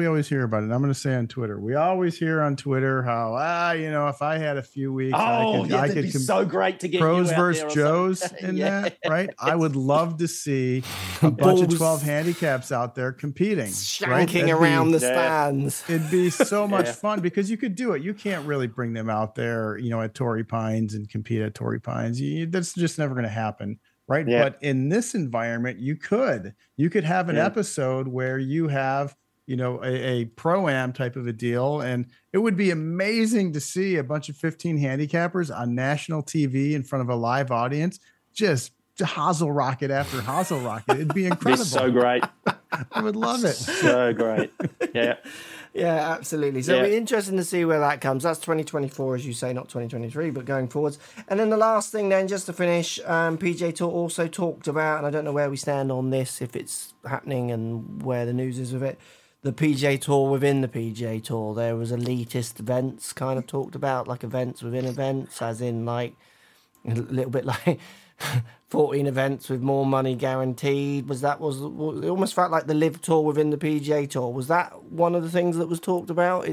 going to say on Twitter, we always hear on Twitter how, you know, if I had a few weeks, I could be so great to get pros versus Joes in that, right? I would love to see a bunch of 12 handicaps out there competing, shanking around the stands. It'd be so much fun because you could do it. You can't really bring them out there, you know, at Torrey Pines and compete at Torrey Pines. That's just never going to happen, right? Yeah. But in this environment, you could have an episode where you have, you know, a pro-am type of a deal, and it would be amazing to see a bunch of 15 handicappers on national TV in front of a live audience, just hazel rocket after hazel rocket. It'd be incredible. It's so great. I would love it. So great. Yeah. Yeah, absolutely. So it'll be interesting to see where that comes. That's 2024, as you say, not 2023, but going forwards. And then the last thing then, just to finish, PGA Tour also talked about, and I don't know where we stand on this, if it's happening and where the news is of it, the PGA Tour within the PGA Tour. There was elitist events kind of talked about, like events within events, as in like a little bit like 14 events with more money guaranteed. It almost felt like the Liv Tour within the PGA Tour. Was that one of the things that was talked about?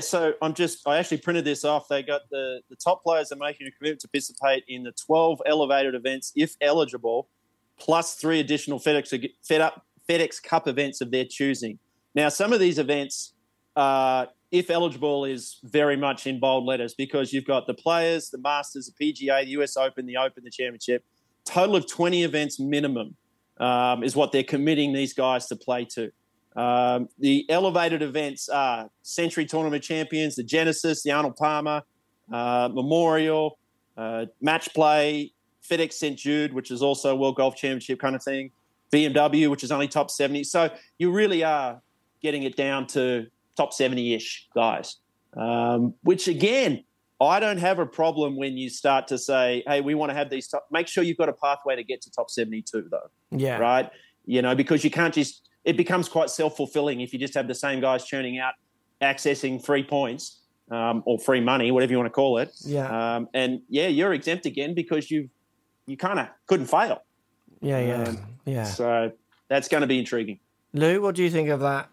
So I actually printed this off. They got the top players are making a commitment to participate in the 12 elevated events, if eligible, plus 3 additional FedEx Cup events of their choosing. Now, some of these events, if eligible, is very much in bold letters because you've got the Players, the Masters, the PGA, the US Open, the Open, the Championship. Total of 20 events minimum is what they're committing these guys to play to. The elevated events are Century Tournament Champions, the Genesis, the Arnold Palmer, Memorial, Match Play, FedEx St. Jude, which is also World Golf Championship kind of thing, BMW, which is only top 70. So you really are getting it down to top 70-ish guys, which, again, I don't have a problem when you start to say, hey, we want to have these top – make sure you've got a pathway to get to top 72, though. Yeah. Right? You know, because you can't just – it becomes quite self-fulfilling if you just have the same guys churning out, accessing free points or free money, whatever you want to call it. Yeah. You're exempt again because you kind of couldn't fail. Yeah. So that's going to be intriguing. Lou, what do you think of that?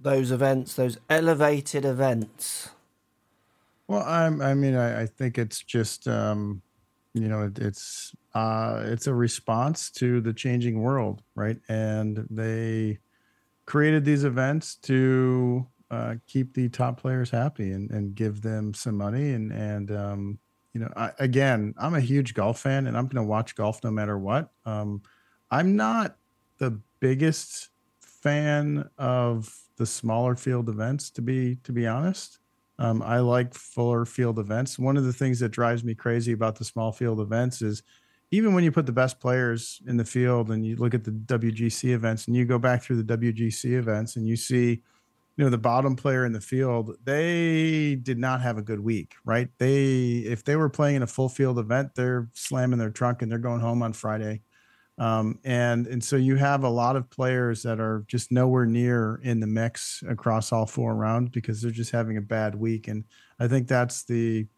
Those events, those elevated events? Well, I think it's just, it's a response to the changing world, right? And they created these events to keep the top players happy and give them some money. I'm a huge golf fan, and I'm going to watch golf no matter what. I'm not the biggest fan of the smaller field events, to be honest. I like fuller field events. One of the things that drives me crazy about the small field events is even when you put the best players in the field and you look at the WGC events and you go back through the WGC events and you see, you know, the bottom player in the field, they did not have a good week, right? If they were playing in a full field event, they're slamming their trunk and they're going home on Friday. And so you have a lot of players that are just nowhere near in the mix across all four rounds because they're just having a bad week. And I think that's the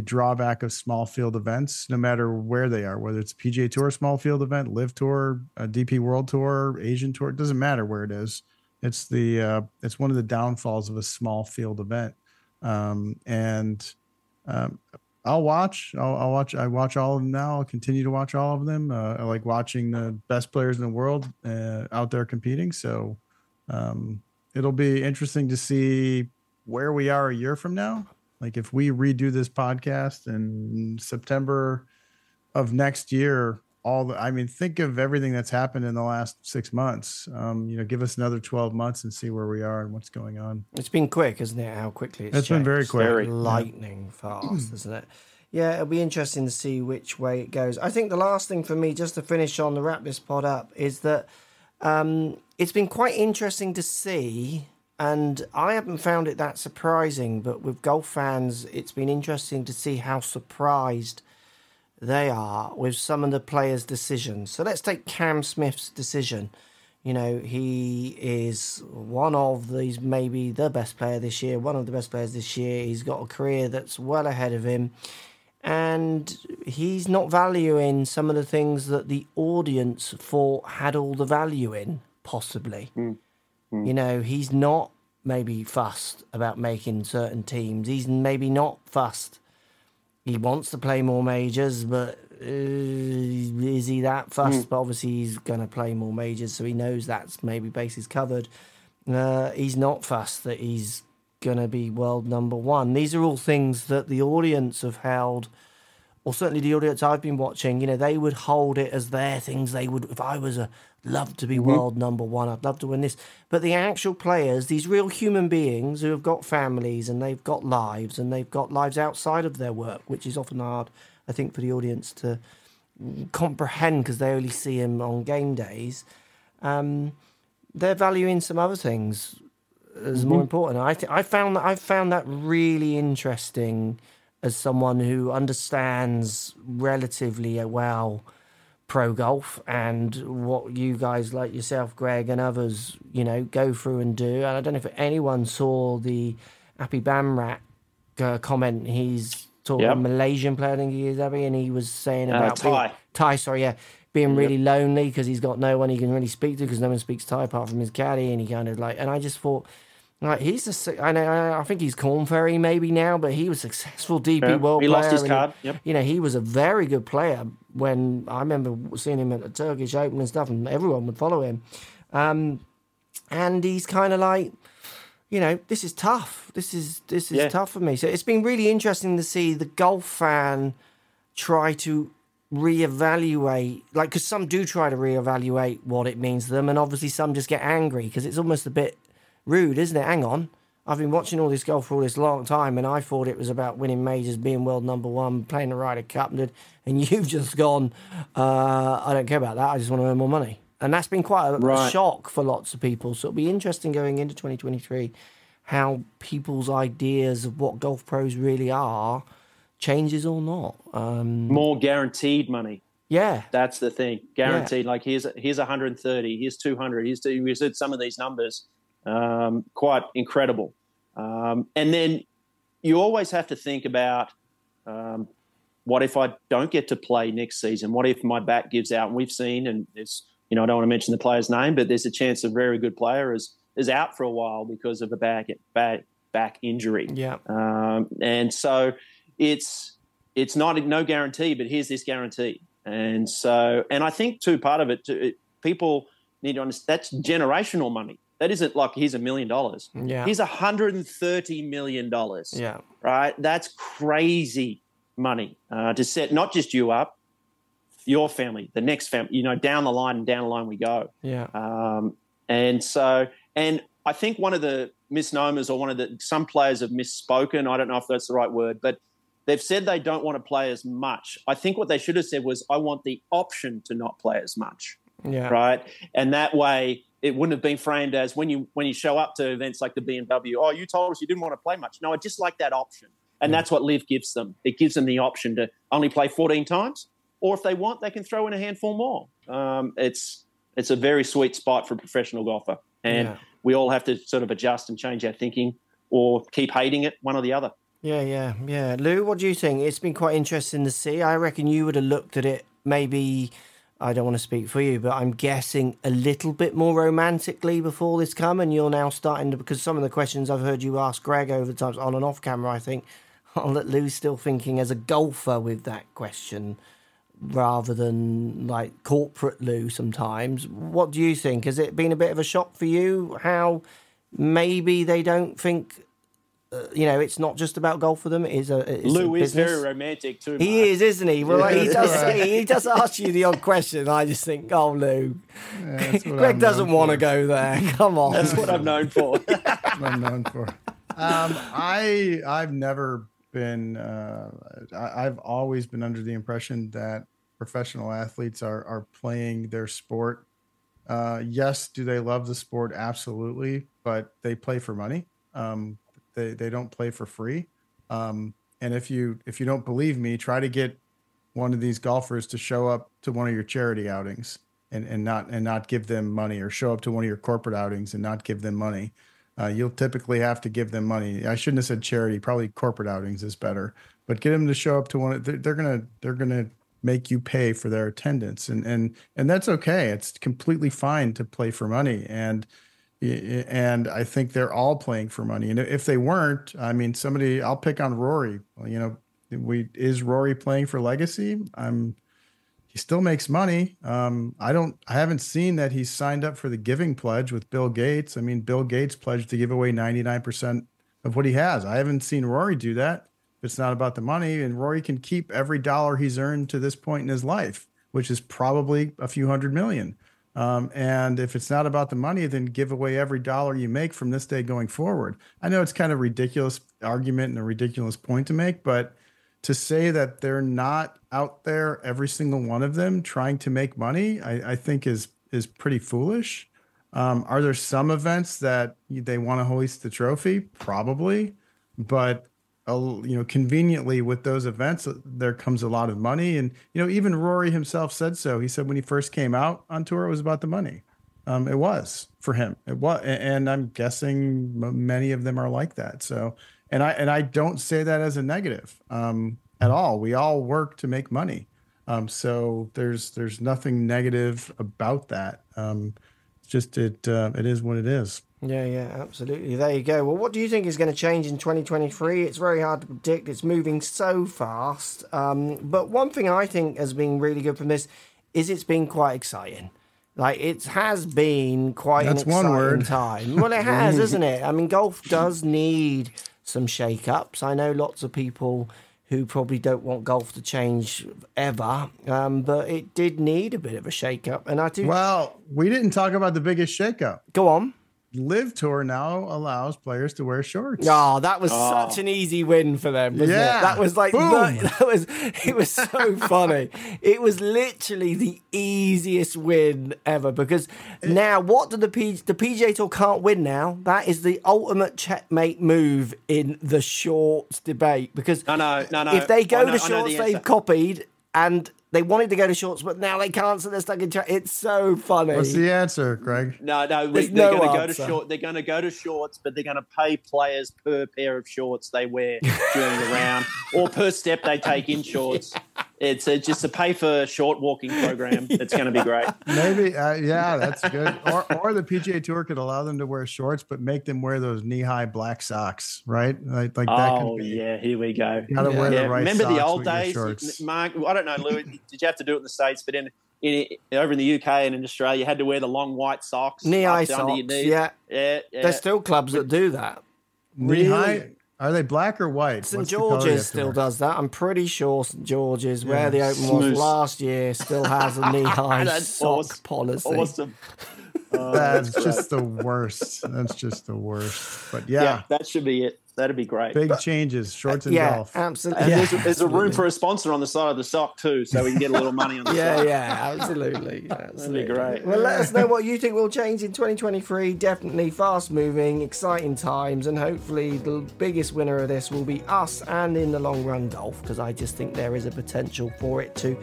drawback of small field events, no matter where they are, whether it's PGA Tour, small field event, Live Tour, DP World Tour, Asian Tour, it doesn't matter where it is. It's it's one of the downfalls of a small field event. I watch all of them now. I'll continue to watch all of them. I like watching the best players in the world out there competing. So it'll be interesting to see where we are a year from now. Like if we redo this podcast in September of next year, think of everything that's happened in the last 6 months. Give us another 12 months and see where we are and what's going on. It's been quick, isn't it? How quickly it's changed. Been very quick. Very lightning fast, isn't it? Yeah, it'll be interesting to see which way it goes. I think the last thing for me, just to finish on the wrap this pod up, is that it's been quite interesting to see, and I haven't found it that surprising, but with golf fans, it's been interesting to see how surprised they are with some of the players' decisions. So let's take Cam Smith's decision. You know, he is one of these, maybe the best player this year, one of the best players this year. He's got a career that's well ahead of him. And he's not valuing some of the things that the audience thought had all the value in, possibly. You know, he's not maybe fussed about making certain teams. He's maybe not fussed. He wants to play more majors, but is he that fussed? But obviously he's going to play more majors, so he knows that's maybe bases covered. He's not fussed that he's going to be world number one. These are all things that the audience have held, or certainly the audience I've been watching, you know, they would hold it as their things. They would, if I was a, love to be world number one, I'd love to win this. But the actual players, these real human beings who have got families and they've got lives, and they've got lives outside of their work, which is often hard, I think, for the audience to comprehend because they only see him on game days. They're valuing some other things as more important. I found that really interesting as someone who understands relatively well pro golf and what you guys like yourself, Greg, and others, you know, go through and do. And I don't know if anyone saw the Appy Bamrat comment. He's talking about Malaysian player, I think he is, Abby, and he was saying about Thai being really lonely because he's got no one he can really speak to because no one speaks Thai apart from his caddy, and he kind of like, and I just thought, like, I think he's Corn Ferry maybe now, but he was successful DP world player. He lost his card. You know, he was a very good player when I remember seeing him at the Turkish Open and stuff, and everyone would follow him. And he's kind of like, you know, this is tough. This is tough for me. So it's been really interesting to see the golf fan try to reevaluate, like, because some do try to reevaluate what it means to them, and obviously some just get angry because it's almost a bit rude, isn't it? Hang on, I've been watching all this golf for all this long time, and I thought it was about winning majors, being world number one, playing the Ryder Cup, and you've just gone, I don't care about that. I just want to earn more money. And that's been quite a shock for lots of people. So it'll be interesting going into 2023 how people's ideas of what golf pros really are changes or not. More guaranteed money. Yeah. That's the thing. Guaranteed. Yeah. Like here's 130, here's 200, we said some of these numbers. Quite incredible. And then you always have to think about what if I don't get to play next season? What if my back gives out? And we've seen, and it's, you know, I don't want to mention the player's name, but there's a chance a very good player is out for a while because of a back injury. Yeah. And so it's no guarantee, but here's this guarantee. And so, and I think too, part of it, people need to understand that's generational money. That isn't like here's $1 million. Yeah. Here's $130 million. Yeah. Right. That's crazy money to set not just you up, your family, the next family, you know, down the line we go. Yeah. And so, and I think one of the misnomers or some players have misspoken. I don't know if that's the right word, but they've said they don't want to play as much. I think what they should have said was, I want the option to not play as much. Yeah. Right. And that way it wouldn't have been framed as when you show up to events like the BMW, oh, you told us you didn't want to play much. No, I just like that option. And that's what Liv gives them. It gives them the option to only play 14 times. Or if they want, they can throw in a handful more. It's a very sweet spot for a professional golfer. And we all have to sort of adjust and change our thinking or keep hating it, one or the other. Yeah. Lou, what do you think? It's been quite interesting to see. I reckon you would have looked at it maybe, I don't want to speak for you, but I'm guessing a little bit more romantically before this come, and you're now starting to, because some of the questions I've heard you ask Greg over the times on and off camera, I think, I'll let Lou's still thinking as a golfer with that question, rather than like corporate Lou sometimes. What do you think? Has it been a bit of a shock for you how maybe they don't think, you know, it's not just about golf for them? Lou is very romantic too, Mark. He is, isn't he? Well, yeah, he does ask you the odd question. I just think, oh, Lou, yeah, Greg doesn't want to go there. Come on. That's what I'm known for. That's what I'm known for. I've never been I've always been under the impression that professional athletes are playing their sport. Yes, do they love the sport? Absolutely, but they play for money. They don't play for free. And if you don't believe me, try to get one of these golfers to show up to one of your charity outings and not give them money, or show up to one of your corporate outings and not give them money. You'll typically have to give them money. I shouldn't have said charity. Probably corporate outings is better. But get them to show up to one. They're gonna make you pay for their attendance, and that's okay. It's completely fine to play for money, and I think they're all playing for money. And if they weren't, I mean, somebody. I'll pick on Rory. You know, is Rory playing for legacy? He still makes money. I haven't seen that he's signed up for the Giving Pledge with Bill Gates. I mean, Bill Gates pledged to give away 99% of what he has. I haven't seen Rory do that. It's not about the money, and Rory can keep every dollar he's earned to this point in his life, which is probably a few $100 million. And if it's not about the money, then give away every dollar you make from this day going forward. I know it's kind of a ridiculous argument and a ridiculous point to make, but to say that they're not out there, every single one of them, trying to make money, I think is pretty foolish. Are there some events that they want to hoist the trophy? Probably, but conveniently with those events, there comes a lot of money. And, even Rory himself said so. He said when he first came out on tour, it was about the money. It was for him. It was. And I'm guessing many of them are like that. So, and I don't say that as a negative at all. We all work to make money. So there's nothing negative about that. It is what it is. Yeah, absolutely. There you go. Well, what do you think is going to change in 2023? It's very hard to predict. It's moving so fast. But one thing I think has been really good from this is it's been quite exciting. Like, it has been quite an exciting time. Well, it has, isn't it? I mean, golf does need some shake-ups. I know lots of people who probably don't want golf to change ever, but it did need a bit of a shake-up. And I do. Well, we didn't talk about the biggest shake-up. Go on. Live Tour now allows players to wear shorts. Oh, that was such an easy win for them, wasn't it? That was like, it was so funny. It was literally the easiest win ever, because now what do the PGA Tour can't win now? That is the ultimate checkmate move in the shorts debate, because no. If they go to shorts, they've copied, and they wanted to go to shorts, but now they can't, so they're stuck in chat. It's so funny. What's the answer, Greg? They're going to go to shorts, but they're going to pay players per pair of shorts they wear during the round, or per step they take in shorts. Yeah. It's just a pay for short walking program. It's going to be great. Maybe, that's good. Or the PGA Tour could allow them to wear shorts, but make them wear those knee high black socks, right? Like that. Oh, could be, yeah, here we go. Got to wear the right. Remember socks the old days, Mark? I don't know, Louis. Did you have to do it in the States? But over in the UK and in Australia, you had to wear the long white socks. Knee-high socks, yeah. There's still clubs that do that. Knee-high? Are they black or white? St. George's still does that. I'm pretty sure St. George's, where the Open was last year, still has a knee-high sock policy. Awesome. That's just the worst. That's just the worst. But yeah, that should be it. That'd be great. Big changes, shorts and golf. Absolutely. And there's a room for a sponsor on the side of the sock too, so we can get a little money on the side. Yeah, absolutely. That'd be great. Well, let us know what you think will change in 2023. Definitely fast-moving, exciting times, and hopefully the biggest winner of this will be us, and in the long run, golf, because I just think there is a potential for it to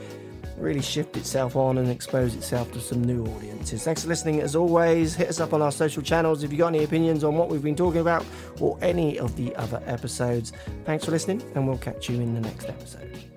really shift itself on and expose itself to some new audiences. Thanks for listening. As always, hit us up on our social channels if you've got any opinions on what we've been talking about or any of the other episodes. Thanks for listening, and we'll catch you in the next episode.